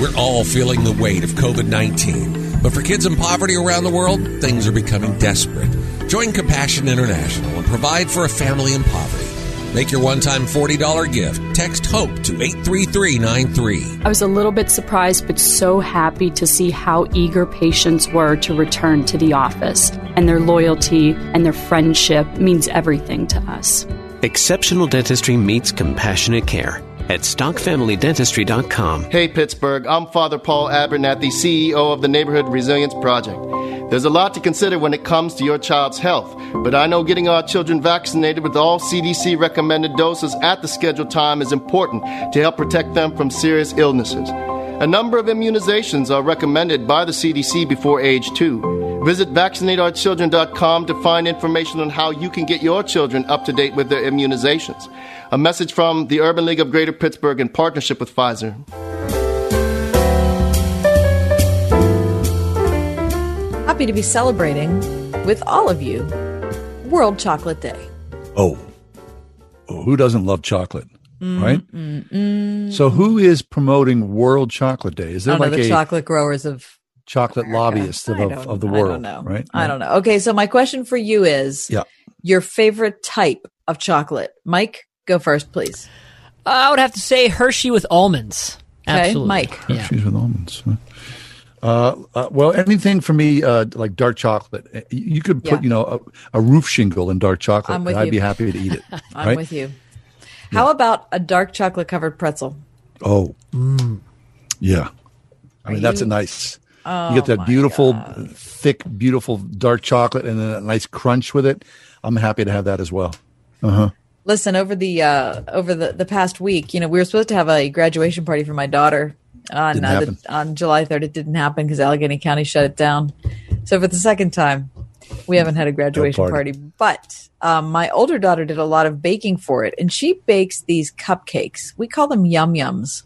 We're all feeling the weight of COVID-19, but for kids in poverty around the world, things are becoming desperate. Join Compassion International and provide for a family in poverty. Make your one-time $40 gift. Text HOPE to 83393. I was a little bit surprised, but so happy to see how eager patients were to return to the office. And their loyalty and their friendship means everything to us. Exceptional dentistry meets compassionate care at StockFamilyDentistry.com. Hey, Pittsburgh. I'm Father Paul Abernathy, CEO of the Neighborhood Resilience Project. There's a lot to consider when it comes to your child's health, but I know getting our children vaccinated with all CDC-recommended doses at the scheduled time is important to help protect them from serious illnesses. A number of immunizations are recommended by the CDC before age 2. Visit vaccinateourchildren.com to find information on how you can get your children up to date with their immunizations. A message from the Urban League of Greater Pittsburgh in partnership with Pfizer. Happy to be celebrating with all of you World Chocolate Day. Oh, who doesn't love chocolate, right? So who is promoting World Chocolate Day? Is there the chocolate growers of chocolate America. Lobbyists of the world? I don't know. Right? No. I don't know. Okay, so my question for you is your favorite type of chocolate. Mike, go first, please. I would have to say Hershey with almonds. Okay, absolutely. Mike. Hershey's with almonds. Huh? Well, anything for me, like dark chocolate. You could put, you know, a roof shingle in dark chocolate. I'm with you. I'd be happy to eat it. I'm right? with you. How about a dark chocolate covered pretzel? Oh, yeah. I mean, that's a nice. Oh, you get that beautiful, thick, beautiful dark chocolate, and then a nice crunch with it. I'm happy to have that as well. Listen, over the past week, you know, we were supposed to have a graduation party for my daughter. On July 3rd, it didn't happen because Allegheny County shut it down. So for the second time, we haven't had a graduation party. But my older daughter did a lot of baking for it, and she bakes these cupcakes. We call them yum-yums.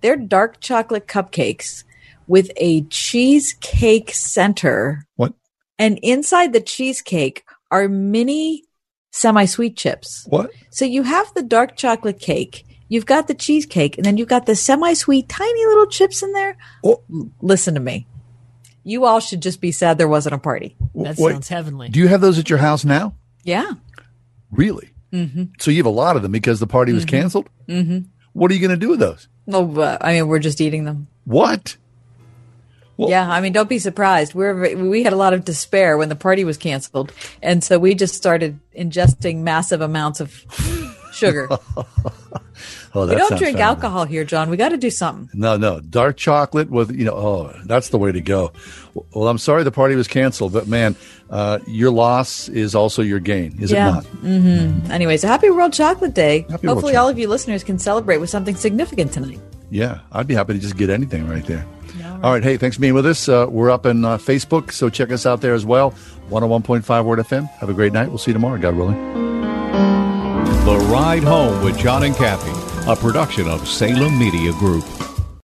They're dark chocolate cupcakes with a cheesecake center. What? And inside the cheesecake are mini semi-sweet chips. What? So you have the dark chocolate cake. You've got the cheesecake, and then you've got the semi-sweet, tiny little chips in there. Oh. Listen to me. You all should just be sad there wasn't a party. That sounds heavenly. Do you have those at your house now? Yeah. Really? Mm-hmm. So you have a lot of them because the party was canceled? Mm-hmm. What are you going to do with those? Well, I mean, we're just eating them. What? Well, yeah, I mean, don't be surprised. We had a lot of despair when the party was canceled, and so we just started ingesting massive amounts of sugar. Oh, we don't drink alcohol here, John. We got to do something. No, dark chocolate with that's the way to go. Well, I'm sorry the party was canceled, but man, your loss is also your gain, is it not? Mm-hmm. Anyways, happy World Chocolate Day. Hopefully, all of you listeners can celebrate with something significant tonight. Yeah, I'd be happy to just get anything right there. All right. Hey, thanks for being with us. We're up on Facebook, so check us out there as well. 101.5 Word FM. Have a great night. We'll see you tomorrow, God willing. The Ride Home with John and Kathy, a production of Salem Media Group.